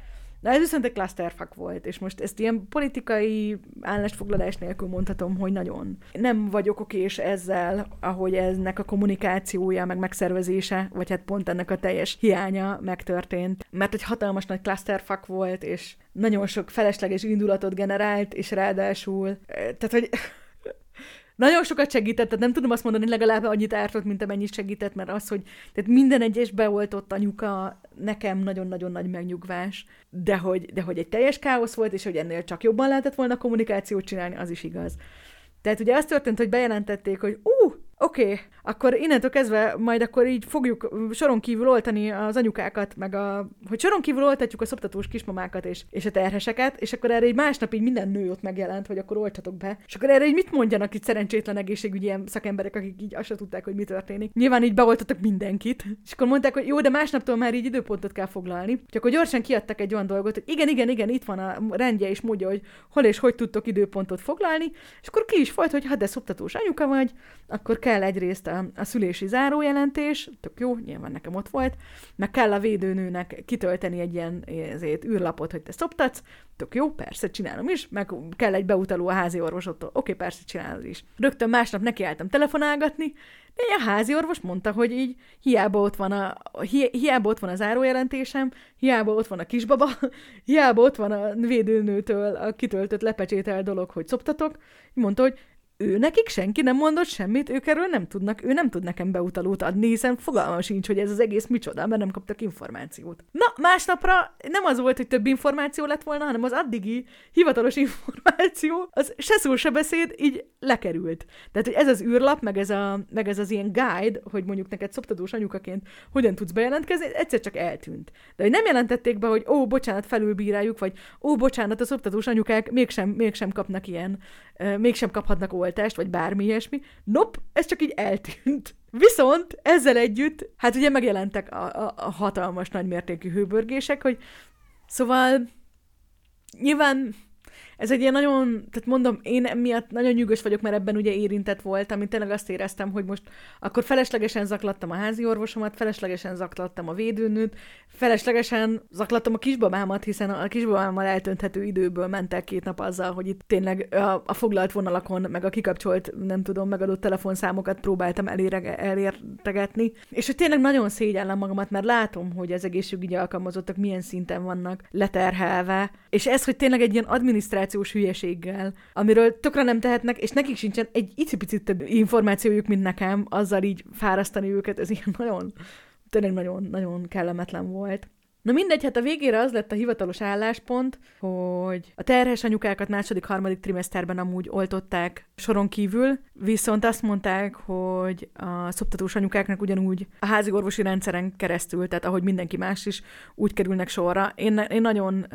Na ez viszont egy clusterfuck volt, és most ezt ilyen politikai állásfoglalás nélkül mondhatom, hogy nagyon nem vagyok okés ezzel, ahogy ennek a kommunikációja, meg megszervezése, vagy hát pont ennek a teljes hiánya megtörtént, mert egy hatalmas nagy clusterfuck volt, és nagyon sok felesleges indulatot generált, és ráadásul, tehát hogy... Nagyon sokat segített, tehát nem tudom azt mondani, legalább annyit ártott, mint amennyit segített, mert az, hogy tehát minden egyes beoltott anyuka nekem nagyon-nagyon nagy megnyugvás, de hogy, de hogy egy teljes káosz volt, és hogy ennél csak jobban lehetett volna kommunikációt csinálni, az is igaz. Tehát ugye az történt, hogy bejelentették, hogy ú, oké, okay, akkor innentől kezdve majd akkor így fogjuk soron kívül oltani az anyukákat, meg a, hogy soron kívül oltatjuk a szoptatós kismamákat és, és a terheseket, és akkor erre egy másnap így minden nő ott megjelent, hogy akkor oltsatok be. És akkor erre így mit mondjanak itt szerencsétlen egészségügyi ilyen szakemberek, akik így azt se tudták, hogy mi történik. Nyilván így beoltottak mindenkit. És akkor mondták, hogy jó, de másnaptól már így időpontot kell foglalni. Csak akkor gyorsan kiadtak egy olyan dolgot, hogy igen, igen, igen, itt van a rendje és módja, hogy hol és hogy tudtok időpontot foglalni, és akkor ki is volt, hogy ha de szoptatós anyuka vagy, akkor kell egyrészt a, a szülési zárójelentés, tök jó, nyilván nekem ott volt, meg kell a védőnőnek kitölteni egy ilyen ezért, űrlapot, hogy te szoptatsz, tök jó, persze, csinálom is, meg kell egy beutaló a házi orvosottól, oké, persze, csinálod is. Rögtön másnap nekiálltam telefonálgatni, de a házi orvos mondta, hogy így hiába ott van a, hi, hiába ott van a zárójelentésem, hiába ott van a kisbaba, hiába ott van a védőnőtől a kitöltött lepecsétel dolog, hogy szoptatok, mondta, hogy ő nekik senki nem mondott semmit, ők erről nem tudnak, ő nem tud nekem beutalót adni, hiszen fogalmam sincs, hogy ez az egész micsoda, mert nem kaptak információt. Na, másnapra nem az volt, hogy több információ lett volna, hanem az addigi hivatalos információ, az se szó, se beszéd, így lekerült. Tehát, hogy ez az űrlap, meg ez, a, meg ez az ilyen guide, hogy mondjuk neked szoptatós anyukaként hogyan tudsz bejelentkezni, egyszer csak eltűnt. De hogy nem jelentették be, hogy ó, bocsánat, felülbíráljuk, vagy ó, bocsánat, a szoptatós anyukák mégsem, mégsem kapnak ilyen, mégsem kaphatnak oltást, vagy bármi ilyesmi. Nop, ez csak így eltűnt. Viszont ezzel együtt, hát ugye megjelentek a, a, a hatalmas nagymértékű hőbörgések, hogy szóval nyilván ez egy ilyen nagyon, tehát mondom, én emiatt nagyon nyűgös vagyok, mert ebben ugye érintett voltam, én tényleg azt éreztem, hogy most akkor feleslegesen zaklattam a házi orvosomat, feleslegesen zaklattam a védőnőt, feleslegesen zaklattam a kisbabámat, hiszen a kisbabámmal eltönthető időből ment el két nap azzal, hogy itt tényleg a, a foglalt vonalakon, meg a kikapcsolt, nem tudom, megadott telefonszámokat próbáltam elérege, elértegetni. És hogy tényleg nagyon szégyellem magamat, mert látom, hogy az egészségügyi alkalmazottak milyen szinten vannak leterhelve, és ez, hogy tényleg egy ilyen adminisztrációs hülyeséggel, amiről tökre nem tehetnek, és nekik sincsen egy icipicit több információjuk, mint nekem, azzal így fárasztani őket, ez ilyen nagyon, tényleg nagyon-nagyon kellemetlen volt. Na mindegy, hát a végére az lett a hivatalos álláspont, hogy a terhes anyukákat második, harmadik trimeszterben amúgy oltották soron kívül, viszont azt mondták, hogy a szoptatós anyukáknak ugyanúgy a házi orvosi rendszeren keresztül, tehát ahogy mindenki más is, úgy kerülnek sorra. Én, én nagyon,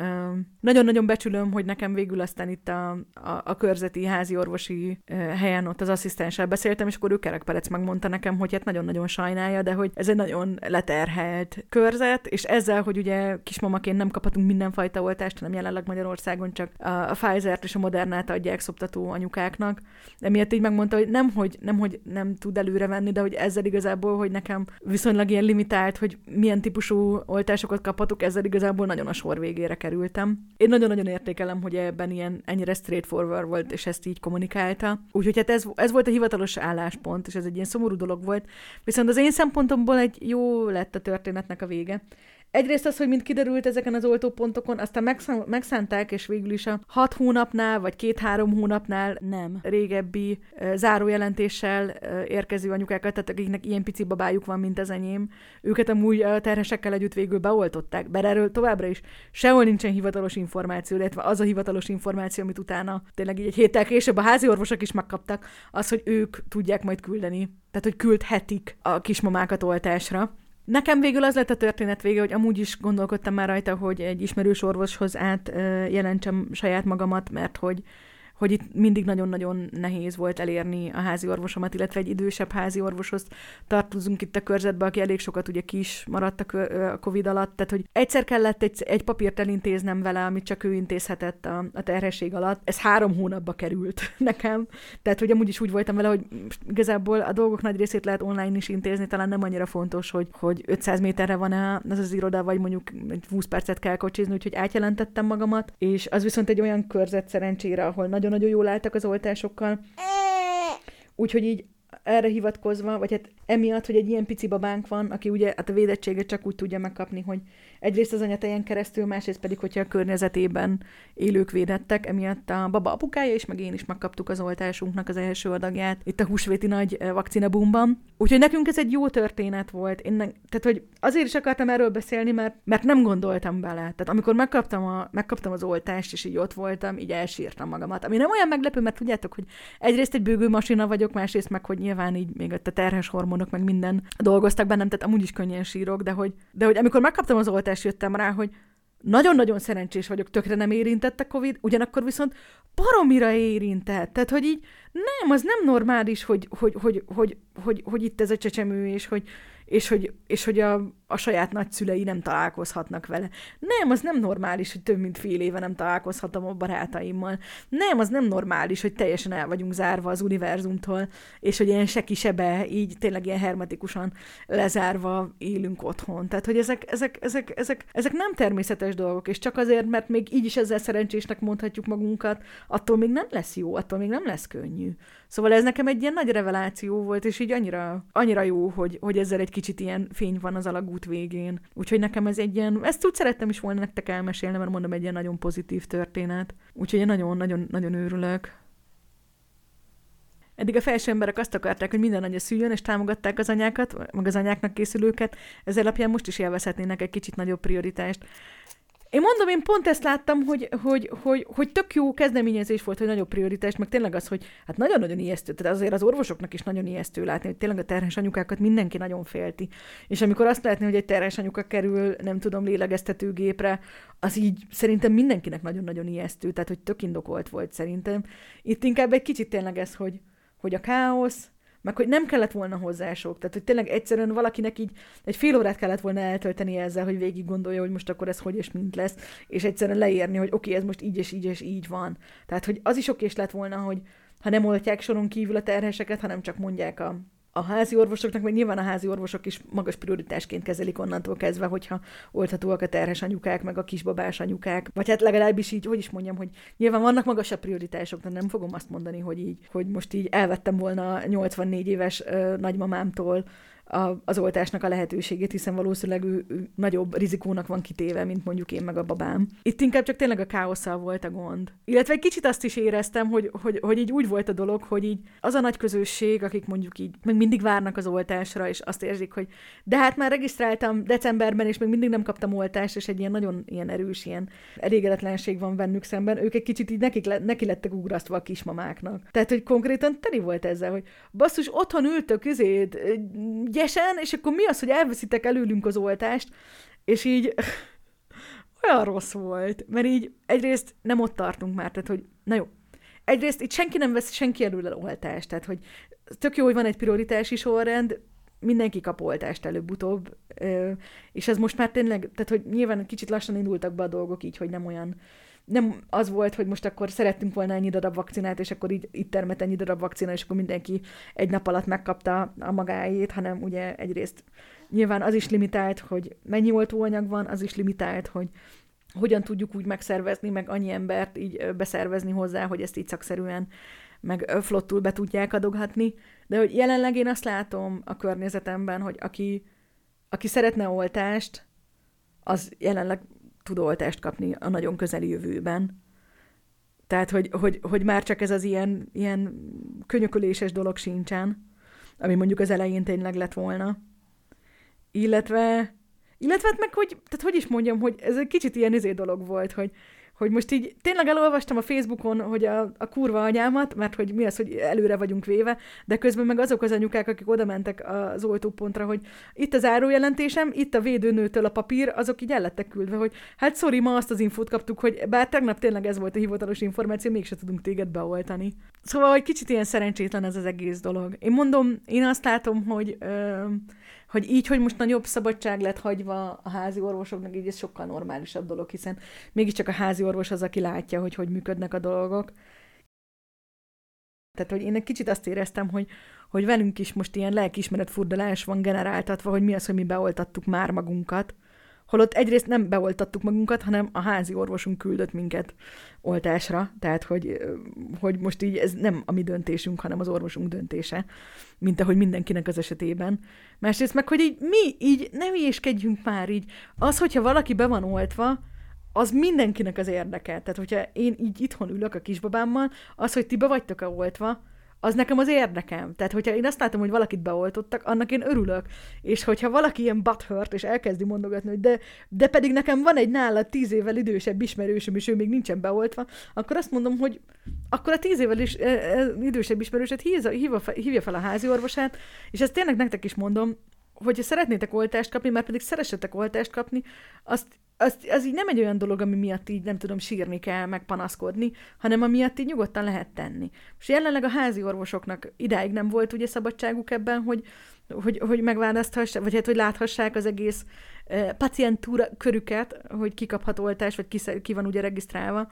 nagyon-nagyon becsülöm, hogy nekem végül aztán itt a, a, a körzeti házi orvosi helyen ott az asszisztenssel beszéltem, és akkor ő kerekperec megmondta nekem, hogy hát nagyon-nagyon sajnálja, de hogy ez egy nagyon leterhelt körzet, és ezzel, hogy ugye kismamaként nem kaphatunk mindenfajta oltást, hanem jelenleg Magyarországon csak a Pfizert és a Modernát adják szoptató anyukáknak. Emiatt így megmondta, hogy nem, hogy nem, hogy nem tud előre venni, de hogy ezzel igazából, hogy nekem viszonylag ilyen limitált, hogy milyen típusú oltásokat kaphatok, ezzel igazából nagyon a sor végére kerültem. Én nagyon-nagyon értékelem, hogy ebben ilyen ennyire straightforward volt, és ezt így kommunikálta. Úgyhogy hát ez, ez volt a hivatalos álláspont, és ez egy ilyen szomorú dolog volt. Viszont az én szempontomból egy jó lett a történetnek a vége. Egyrészt az, hogy mint kiderült ezeken az oltópontokon, aztán megszánták, és végül is a hat hónapnál, vagy két-három hónapnál nem régebbi zárójelentéssel érkező anyukákat, tehát akiknek ilyen pici babájuk van, mint az enyém, őket amúgy a terhesekkel együtt végül beoltották, bár erről továbbra is sehol nincsen hivatalos információ, illetve az a hivatalos információ, amit utána tényleg így egy héttel később a házi orvosok is megkaptak, az, hogy ők tudják majd küldeni, tehát hogy küldhetik a kismamákat oltásra. Nekem végül az lett a történet vége, hogy amúgy is gondolkodtam már rajta, hogy egy ismerős orvoshoz átjelentsem saját magamat, mert hogy, hogy itt mindig nagyon-nagyon nehéz volt elérni a házi orvosomat, illetve egy idősebb házi orvoshoz tartozunk itt a körzetben, aki elég sokat ugye ki is maradt a Covid alatt, tehát hogy egyszer kellett egy, egy papírt elintéznem vele, amit csak ő intézhetett a, a terhesség alatt. Ez három hónapba került nekem, tehát hogy amúgy is úgy voltam vele, hogy igazából a dolgok nagy részét lehet online is intézni, talán nem annyira fontos, hogy, hogy ötszáz méterre van-e az az iroda, vagy mondjuk húsz percet kell kocsizni, úgyhogy átjelentettem magamat, és az viszont egy olyan körzet szerencsére, ahol nagyon nagyon jól álltak az oltásokkal. Úgyhogy így erre hivatkozva, vagy hát emiatt, hogy egy ilyen pici babánk van, aki ugye hát a védettséget csak úgy tudja megkapni, hogy egyrészt az anyatejen keresztül, másrészt pedig, hogyha a környezetében élők védettek, emiatt a baba apukája és meg én is megkaptuk az oltásunknak az első adagját itt a húsvéti nagy vakcinabumban. Úgyhogy nekünk ez egy jó történet volt. Én ne... Tehát, hogy azért is akartam erről beszélni, mert, mert nem gondoltam bele. Tehát amikor megkaptam, a... megkaptam az oltást, és így ott voltam, így elsírtam magamat. Ami nem olyan meglepő, mert tudjátok, hogy egyrészt egy bőgő masina vagyok, másrészt meg, hogy nyilván így még ott a terhes hormonok, meg minden dolgoztak bennem, tehát amúgy is könnyen sírok, de hogy, de hogy amikor megkaptam az oltást, jöttem rá, hogy nagyon-nagyon szerencsés vagyok, tökre nem érintett a Covid, ugyanakkor viszont baromira érintett. Tehát, hogy így nem, az nem normális, hogy, hogy, hogy, hogy, hogy, hogy, hogy itt ez a csecsemő, és hogy, és hogy, és hogy a, a saját nagyszülei nem találkozhatnak vele. Nem, az nem normális, hogy több mint fél éve nem találkozhatom a barátaimmal. Nem, az nem normális, hogy teljesen el vagyunk zárva az univerzumtól, és hogy ilyen se kisebe, így tényleg ilyen hermetikusan lezárva élünk otthon. Tehát, hogy ezek, ezek, ezek, ezek, ezek nem természetes dolgok, és csak azért, mert még így is ezzel szerencsésnek mondhatjuk magunkat, attól még nem lesz jó, attól még nem lesz könnyű. Szóval ez nekem egy ilyen nagy reveláció volt, és így annyira, annyira jó, hogy, hogy ezzel egy kicsit ilyen fény van az alagút végén. Úgyhogy nekem ez egy ilyen, ezt úgy szerettem is volna nektek elmesélni, mert mondom, egy ilyen nagyon pozitív történet. Úgyhogy én nagyon-nagyon-nagyon örülök. Eddig a felső emberek azt akarták, hogy minden anya szüljön, és támogatták az anyákat, meg az anyáknak készülőket, ez alapján most is élvezhetnének egy kicsit nagyobb prioritást. Én mondom, én pont ezt láttam, hogy, hogy, hogy, hogy tök jó kezdeményezés volt, hogy nagyobb prioritás, meg tényleg az, hogy hát nagyon-nagyon ijesztő, tehát azért az orvosoknak is nagyon ijesztő látni, hogy tényleg a terhes anyukákat mindenki nagyon félti. És amikor azt látni, hogy egy terhes anyuka kerül, nem tudom, lélegeztetőgépre, az így szerintem mindenkinek nagyon-nagyon ijesztő, tehát hogy tök indokolt volt szerintem. Itt inkább egy kicsit tényleg ez, hogy, hogy a káosz, meg hogy nem kellett volna hozzá sok. Tehát, hogy tényleg egyszerűen valakinek így egy fél órát kellett volna eltölteni ezzel, hogy végig gondolja, hogy most akkor ez hogy és mint lesz, és egyszerűen leírni, hogy oké, okay, ez most így és így és így van. Tehát, hogy az is okés lett volna, hogy ha nem oltják soron kívül a terheseket, hanem csak mondják a, a házi orvosoknak, mert nyilván a házi orvosok is magas prioritásként kezelik onnantól kezdve, hogyha olthatóak a terhes anyukák, meg a kisbabás anyukák, vagy hát legalábbis így, hogy is mondjam, hogy nyilván vannak magasabb prioritások, de nem fogom azt mondani, hogy így, hogy most így elvettem volna nyolcvannégy éves ö, nagymamámtól a, az oltásnak a lehetőségét, hiszen valószínűleg ő, ő nagyobb rizikónak van kitéve, mint mondjuk én meg a babám. Itt inkább csak tényleg a káosszal volt a gond. Illetve egy kicsit azt is éreztem, hogy, hogy, hogy így úgy volt a dolog, hogy így az a nagy közösség, akik mondjuk így még mindig várnak az oltásra, és azt érzik, hogy de hát már regisztráltam decemberben, és még mindig nem kaptam oltást, és egy ilyen nagyon ilyen erős, ilyen elégedetlenség van bennük szemben, ők egy kicsit így nekik le, neki lettek ugrasztva a kismamáknak. Tehát, hogy konkrétan teli volt ezzel, hogy basszus, otthon ültök, izét, gyesen, és akkor mi az, hogy elveszitek előlünk az oltást, és így olyan rossz volt, mert így egyrészt nem ott tartunk már, tehát hogy, na jó, egyrészt itt senki nem vesz senki előle oltást, tehát hogy tök jó, hogy van egy prioritási sorrend, mindenki kap oltást előbb-utóbb, és ez most már tényleg, tehát hogy nyilván kicsit lassan indultak be a dolgok így, hogy nem olyan, nem az volt, hogy most akkor szerettünk volna ennyi darab vakcinát, és akkor így, így termett ennyi darab vakcina, és akkor mindenki egy nap alatt megkapta a magáét, hanem ugye egyrészt nyilván az is limitált, hogy mennyi oltóanyag van, az is limitált, hogy hogyan tudjuk úgy megszervezni, meg annyi embert így beszervezni hozzá, hogy ezt így szakszerűen, meg flottul be tudják adoghatni. De hogy jelenleg én azt látom a környezetemben, hogy aki, aki szeretne oltást, az jelenleg tud oltást kapni a nagyon közeli jövőben. Tehát, hogy, hogy, hogy már csak ez az ilyen, ilyen könyököléses dolog sincsen, ami mondjuk az elején tényleg lett volna. Illetve, illetve hát meg, hogy, tehát hogy is mondjam, hogy ez egy kicsit ilyen izé dolog volt, hogy, hogy most így tényleg elolvastam a Facebookon, hogy a, a kurva anyámat, mert hogy mi az, hogy előre vagyunk véve, de közben meg azok az anyukák, akik oda mentek az oltópontra, hogy itt az árójelentésem, itt a védőnőtől a papír, azok így el lettek küldve, hogy hát sorry, ma azt az infót kaptuk, hogy bár tegnap tényleg ez volt a hivatalos információ, mégse tudunk téged beoltani. Szóval, hogy kicsit ilyen szerencsétlen ez az egész dolog. Én mondom, én azt látom, hogy... Ö, hogy így, hogy most nagyobb szabadság lett hagyva a házi orvosoknak, így ez sokkal normálisabb dolog, hiszen mégiscsak a házi orvos az, aki látja, hogy hogy működnek a dolgok. Tehát, hogy én egy kicsit azt éreztem, hogy, hogy velünk is most ilyen lelkiismeret-furdalás van generáltatva, hogy mi az, hogy mi beoltattuk már magunkat. Holott egyrészt nem beoltattuk magunkat, hanem a házi orvosunk küldött minket oltásra, tehát hogy, hogy most így ez nem a mi döntésünk, hanem az orvosunk döntése, mint ahogy mindenkinek az esetében. Másrészt meg, hogy így mi így ne hülyéskedjünk már így. Az, hogyha valaki be van oltva, az mindenkinek az érdeke. Tehát, hogyha én így itthon ülök a kisbabámmal, az, hogy ti be vagytok-e oltva, az nekem az érdekem. Tehát, hogyha én azt látom, hogy valakit beoltottak, annak én örülök. És hogyha valaki ilyen butthurt, és elkezdi mondogatni, hogy de, de pedig nekem van egy nála tíz évvel idősebb ismerősöm, és ő még nincsen beoltva, akkor azt mondom, hogy akkor a tíz évvel is, eh, idősebb ismerőset hívja fel a házi orvosát, és ezt tényleg nektek is mondom, hogyha szeretnétek oltást kapni, már pedig szeressetek oltást kapni, azt Az, az így nem egy olyan dolog, ami miatt így nem tudom sírni kell, meg panaszkodni, hanem amiatt így nyugodtan lehet tenni. És jelenleg a házi orvosoknak idáig nem volt ugye szabadságuk ebben, hogy, hogy, hogy megválaszthassák, vagy hát, hogy láthassák az egész eh, pacientúra körüket, hogy ki kaphat oltást, vagy ki, ki van ugye regisztrálva.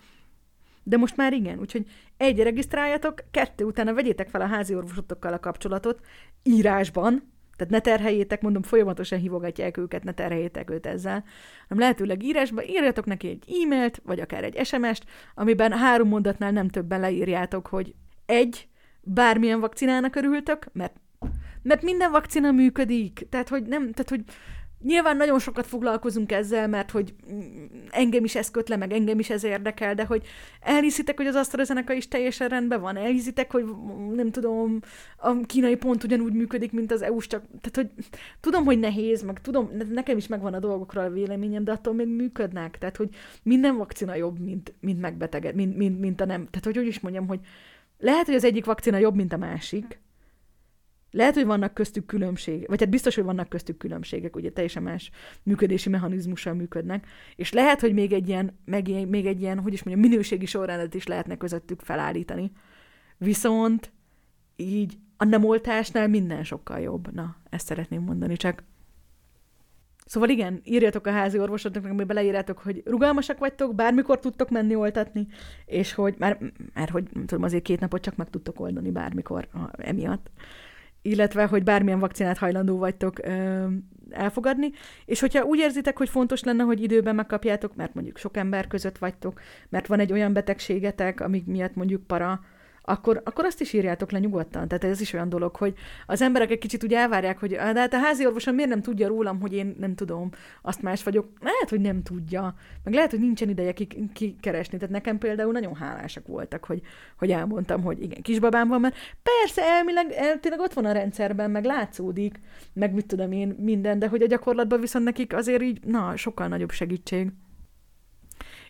De most már igen, úgyhogy egy, regisztráljatok, kettő, utána vegyétek fel a házi orvosotokkal a kapcsolatot írásban. Tehát ne terheljétek, mondom, folyamatosan hívogatják őket, ne terheljétek őt ezzel. Nem lehetőleg írásba, írjatok neki egy e-mailt, vagy akár egy es em es-t, amiben három mondatnál nem többen leírjátok, hogy egy, bármilyen vakcinának örültök, mert, mert minden vakcina működik. Tehát, hogy nem, tehát, hogy nyilván nagyon sokat foglalkozunk ezzel, mert hogy engem is ez köt le, meg engem is ez érdekel, de hogy elhiszitek, hogy az AstraZeneca is teljesen rendben van, elhiszitek, hogy nem tudom, a kínai pont ugyanúgy működik, mint az é u-s, csak, tehát hogy tudom, hogy nehéz, meg tudom, nekem is megvan a dolgokra a véleményem, de attól még működnek, tehát hogy minden vakcina jobb, mint, mint megbeteged, mint, mint, mint a nem, tehát hogy úgy is mondjam, hogy lehet, hogy az egyik vakcina jobb, mint a másik. Lehet, hogy vannak köztük különbségek, vagy hát biztos, hogy vannak köztük különbségek, ugye teljesen más működési mechanizmussal működnek, és lehet, hogy még egy ilyen, meg, még egy ilyen, hogy is mondjam, minőségi sorrendet is lehetne közöttük felállítani. Viszont így a nem oltásnál minden sokkal jobb. Na, ezt szeretném mondani csak. Szóval igen, írjatok a házi orvosodnak, meg beleírjátok, hogy rugalmasak vagytok, bármikor tudtok menni oltatni, és hogy már, már hogy nem tudom, azért két napot csak meg tudtok oldani bármikor ha, emiatt. Illetve, hogy bármilyen vakcinát hajlandó vagytok ö, elfogadni, és hogyha úgy érzitek, hogy fontos lenne, hogy időben megkapjátok, mert mondjuk sok ember között vagytok, mert van egy olyan betegségetek, amik miatt mondjuk para, Akkor, akkor azt is írjátok le nyugodtan. Tehát ez is olyan dolog, hogy az emberek egy kicsit úgy elvárják, hogy de hát a házi orvosom miért nem tudja rólam, hogy én nem tudom, azt más vagyok. Lehet, hogy nem tudja. Meg lehet, hogy nincsen ideje kikeresni. Tehát nekem például nagyon hálásak voltak, hogy, hogy elmondtam, hogy igen, kisbabám van, mert persze elmileg, el, tényleg ott van a rendszerben, meg látszódik, meg mit tudom én, minden, de hogy a gyakorlatban viszont nekik azért így, na, sokkal nagyobb segítség.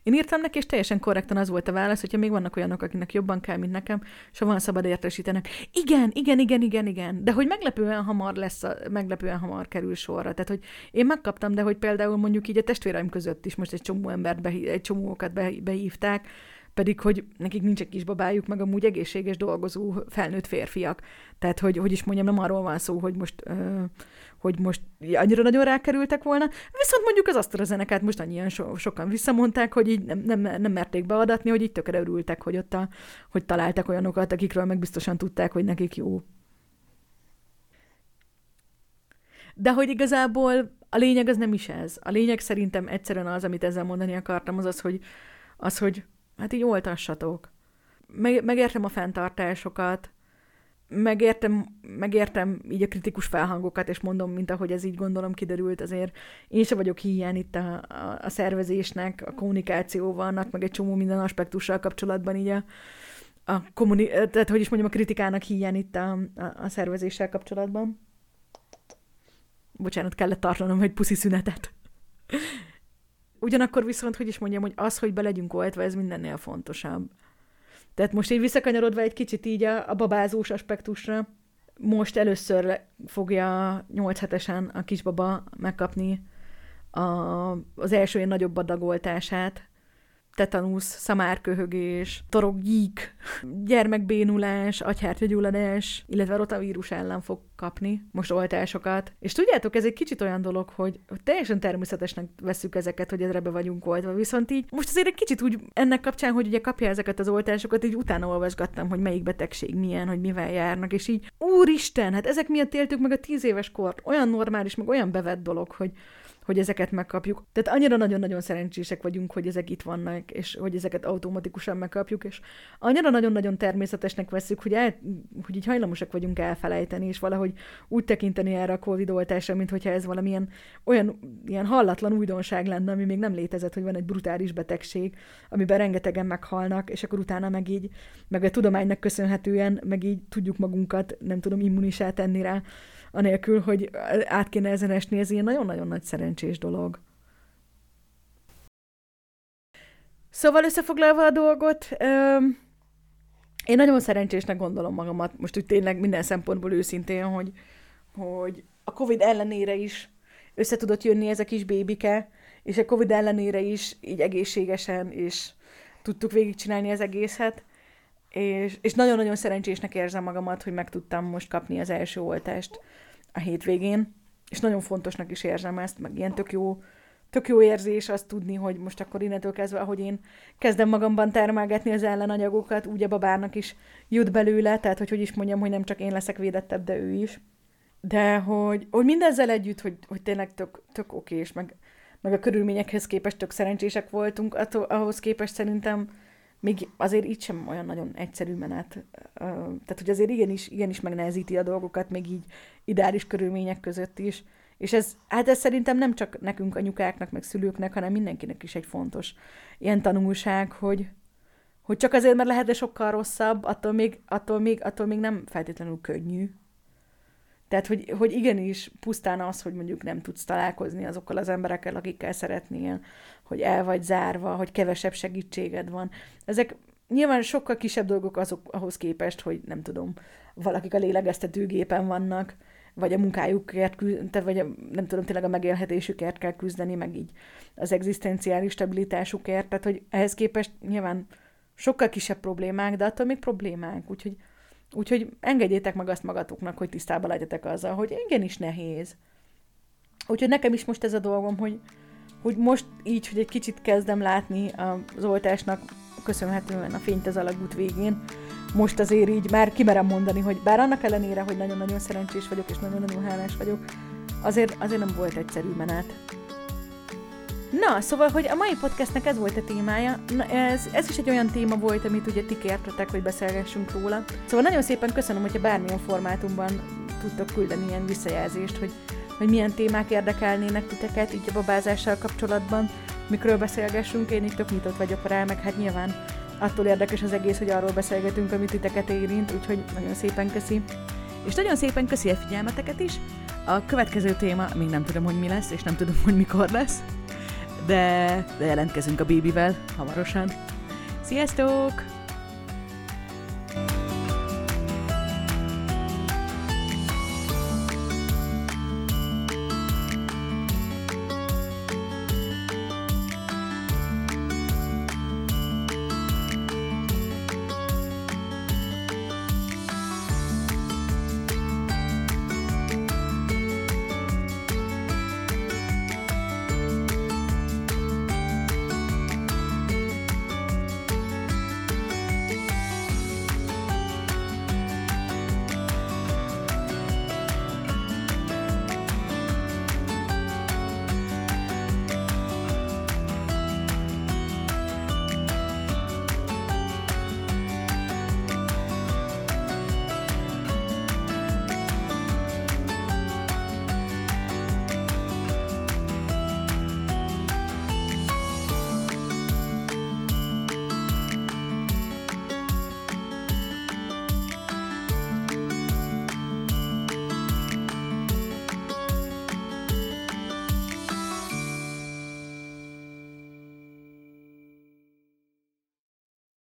Én írtam neki, és teljesen korrektan az volt a válasz, hogyha még vannak olyanok, akinek jobban kell, mint nekem, és ha van szabad értesítenek. Igen, igen, igen, igen, igen. De hogy meglepően hamar lesz, a, meglepően hamar kerül sorra. Tehát, hogy én megkaptam, de hogy például mondjuk így a testvéreim között is most egy csomó embert, be, egy csomókat be, behívták, pedig, hogy nekik nincs egy kisbabájuk, meg amúgy egészséges dolgozó felnőtt férfiak. Tehát, hogy, hogy is mondjam, nem arról van szó, hogy most, uh, hogy most annyira nagyon rákerültek volna. Viszont mondjuk az AstraZenecát most annyian so- sokan visszamondták, hogy így nem, nem, nem merték beadatni, hogy így tökre örültek, hogy ott a, hogy találtak olyanokat, akikről meg biztosan tudták, hogy nekik jó. De hogy igazából a lényeg az nem is ez. A lényeg szerintem egyszerűen az, amit ezzel mondani akartam, az az, hogy, az, hogy hát így oltassatok. Meg, megértem a fenntartásokat, megértem, megértem így a kritikus felhangokat, és mondom, mint ahogy ez így gondolom kiderült, azért én sem vagyok híján itt a, a, a szervezésnek, a kommunikációval, meg egy csomó minden aspektussal kapcsolatban így a, a kommuni- tehát hogy is mondjam, a kritikának híján itt a, a, a szervezéssel kapcsolatban. Bocsánat, kellett tartanom egy puszi szünetet. Ugyanakkor viszont, hogy is mondjam, hogy az, hogy be legyünk oltva, ez mindennél fontosabb. Tehát most így visszakanyarodva egy kicsit így a, a babázós aspektusra, most először fogja nyolc hetesen a kisbaba megkapni a, az első ilyen nagyobb adag oltását, tetanusz, szamárköhögés, torokgyík, gyermekbénulás, agyhártyagyulladás, illetve rotavírus ellen fog kapni most oltásokat. És tudjátok, ez egy kicsit olyan dolog, hogy teljesen természetesnek vesszük ezeket, hogy ezre be vagyunk oltva. Viszont így most azért egy kicsit úgy ennek kapcsán, hogy ugye kapja ezeket az oltásokat, így utána olvasgattam, hogy melyik betegség milyen, hogy mivel járnak, és így úristen, hát ezek miatt éltük meg a tíz éves kort. Olyan normális, meg olyan bevett dolog, hogy hogy ezeket megkapjuk. Tehát annyira nagyon-nagyon szerencsések vagyunk, hogy ezek itt vannak, és hogy ezeket automatikusan megkapjuk, és annyira nagyon-nagyon természetesnek veszük, hogy, el, hogy így hajlamosak vagyunk elfelejteni, és valahogy úgy tekinteni erre a COVID-oltásra, mint hogyha ez valamilyen olyan ilyen hallatlan újdonság lenne, ami még nem létezett, hogy van egy brutális betegség, amiben rengetegen meghalnak, és akkor utána meg így, meg a tudománynak köszönhetően, meg így tudjuk magunkat, nem tudom, immunisá tenni rá, anélkül, hogy át kéne ezen esni, ez ilyen nagyon-nagyon nagy szerencsés dolog. Szóval összefoglalva a dolgot, öm, én nagyon szerencsésnek gondolom magamat, most úgy tényleg minden szempontból őszintén, hogy, hogy a Covid ellenére is össze tudott jönni ez a kis bébike, és a Covid ellenére is így egészségesen, és tudtuk végigcsinálni az egészet. És, és nagyon-nagyon szerencsésnek érzem magamat, hogy meg tudtam most kapni az első oltást a hétvégén, és nagyon fontosnak is érzem ezt, meg ilyen tök jó, tök jó érzés azt tudni, hogy most akkor innentől kezdve, ahogy én kezdem magamban termelgetni az ellenanyagokat, úgy a babának is jut belőle, tehát hogy hogy is mondjam, hogy nem csak én leszek védettebb, de ő is. De hogy, hogy mindezzel együtt, hogy, hogy tényleg tök, tök okés, meg, meg a körülményekhez képest tök szerencsések voltunk, attól, ahhoz képest szerintem még azért így sem olyan nagyon egyszerű menet. Tehát, hogy azért igenis, igenis megnehezíti a dolgokat, még így ideális körülmények között is. És ez, hát ez szerintem nem csak nekünk, anyukáknak, meg szülőknek, hanem mindenkinek is egy fontos ilyen tanulság, hogy, hogy csak azért, mert lehet, de sokkal rosszabb, attól még, attól még, attól még nem feltétlenül könnyű. Tehát, hogy, hogy igenis pusztán az, hogy mondjuk nem tudsz találkozni azokkal az emberekkel, akikkel szeretnél, hogy el vagy zárva, hogy kevesebb segítséged van. Ezek nyilván sokkal kisebb dolgok azok ahhoz képest, hogy nem tudom, valakik a lélegeztetőgépen vannak, vagy a munkájukért, küzd, vagy a, nem tudom, tényleg a megélhetésükért kell küzdeni, meg így az egzisztenciális stabilitásukért. Tehát, hogy ehhez képest nyilván sokkal kisebb problémák, de attól még problémák. Úgyhogy Úgyhogy engedjétek meg azt magatuknak, hogy tisztában legyetek azzal, hogy igenis nehéz. Úgyhogy nekem is most ez a dolgom, hogy, hogy most így, hogy egy kicsit kezdem látni az oltásnak köszönhetően a fényt az alagút végén, most azért így már kimerem mondani, hogy bár annak ellenére, hogy nagyon-nagyon szerencsés vagyok, és nagyon-nagyon hálás vagyok, azért, azért nem volt egyszerű menet. Na, szóval, hogy a mai podcastnek ez volt a témája. Na, ez, ez is egy olyan téma volt, amit ugye ti kértetek, hogy beszélgessünk róla. Szóval nagyon szépen köszönöm, hogyha bármilyen formátumban tudtok küldeni ilyen visszajelzést, hogy, hogy milyen témák érdekelnének titeket így a babázással kapcsolatban, mikről beszélgessünk, én így tök nyitott vagyok rá, meg hát nyilván attól érdekes az egész, hogy arról beszélgetünk, amit titeket érint, úgyhogy nagyon szépen köszi. És nagyon szépen köszi a figyelmeteket is. A következő téma, még nem tudom, hogy mi lesz, és nem tudom, hogy mikor lesz, de, de jelentkezünk a bébivel hamarosan. Sziasztok!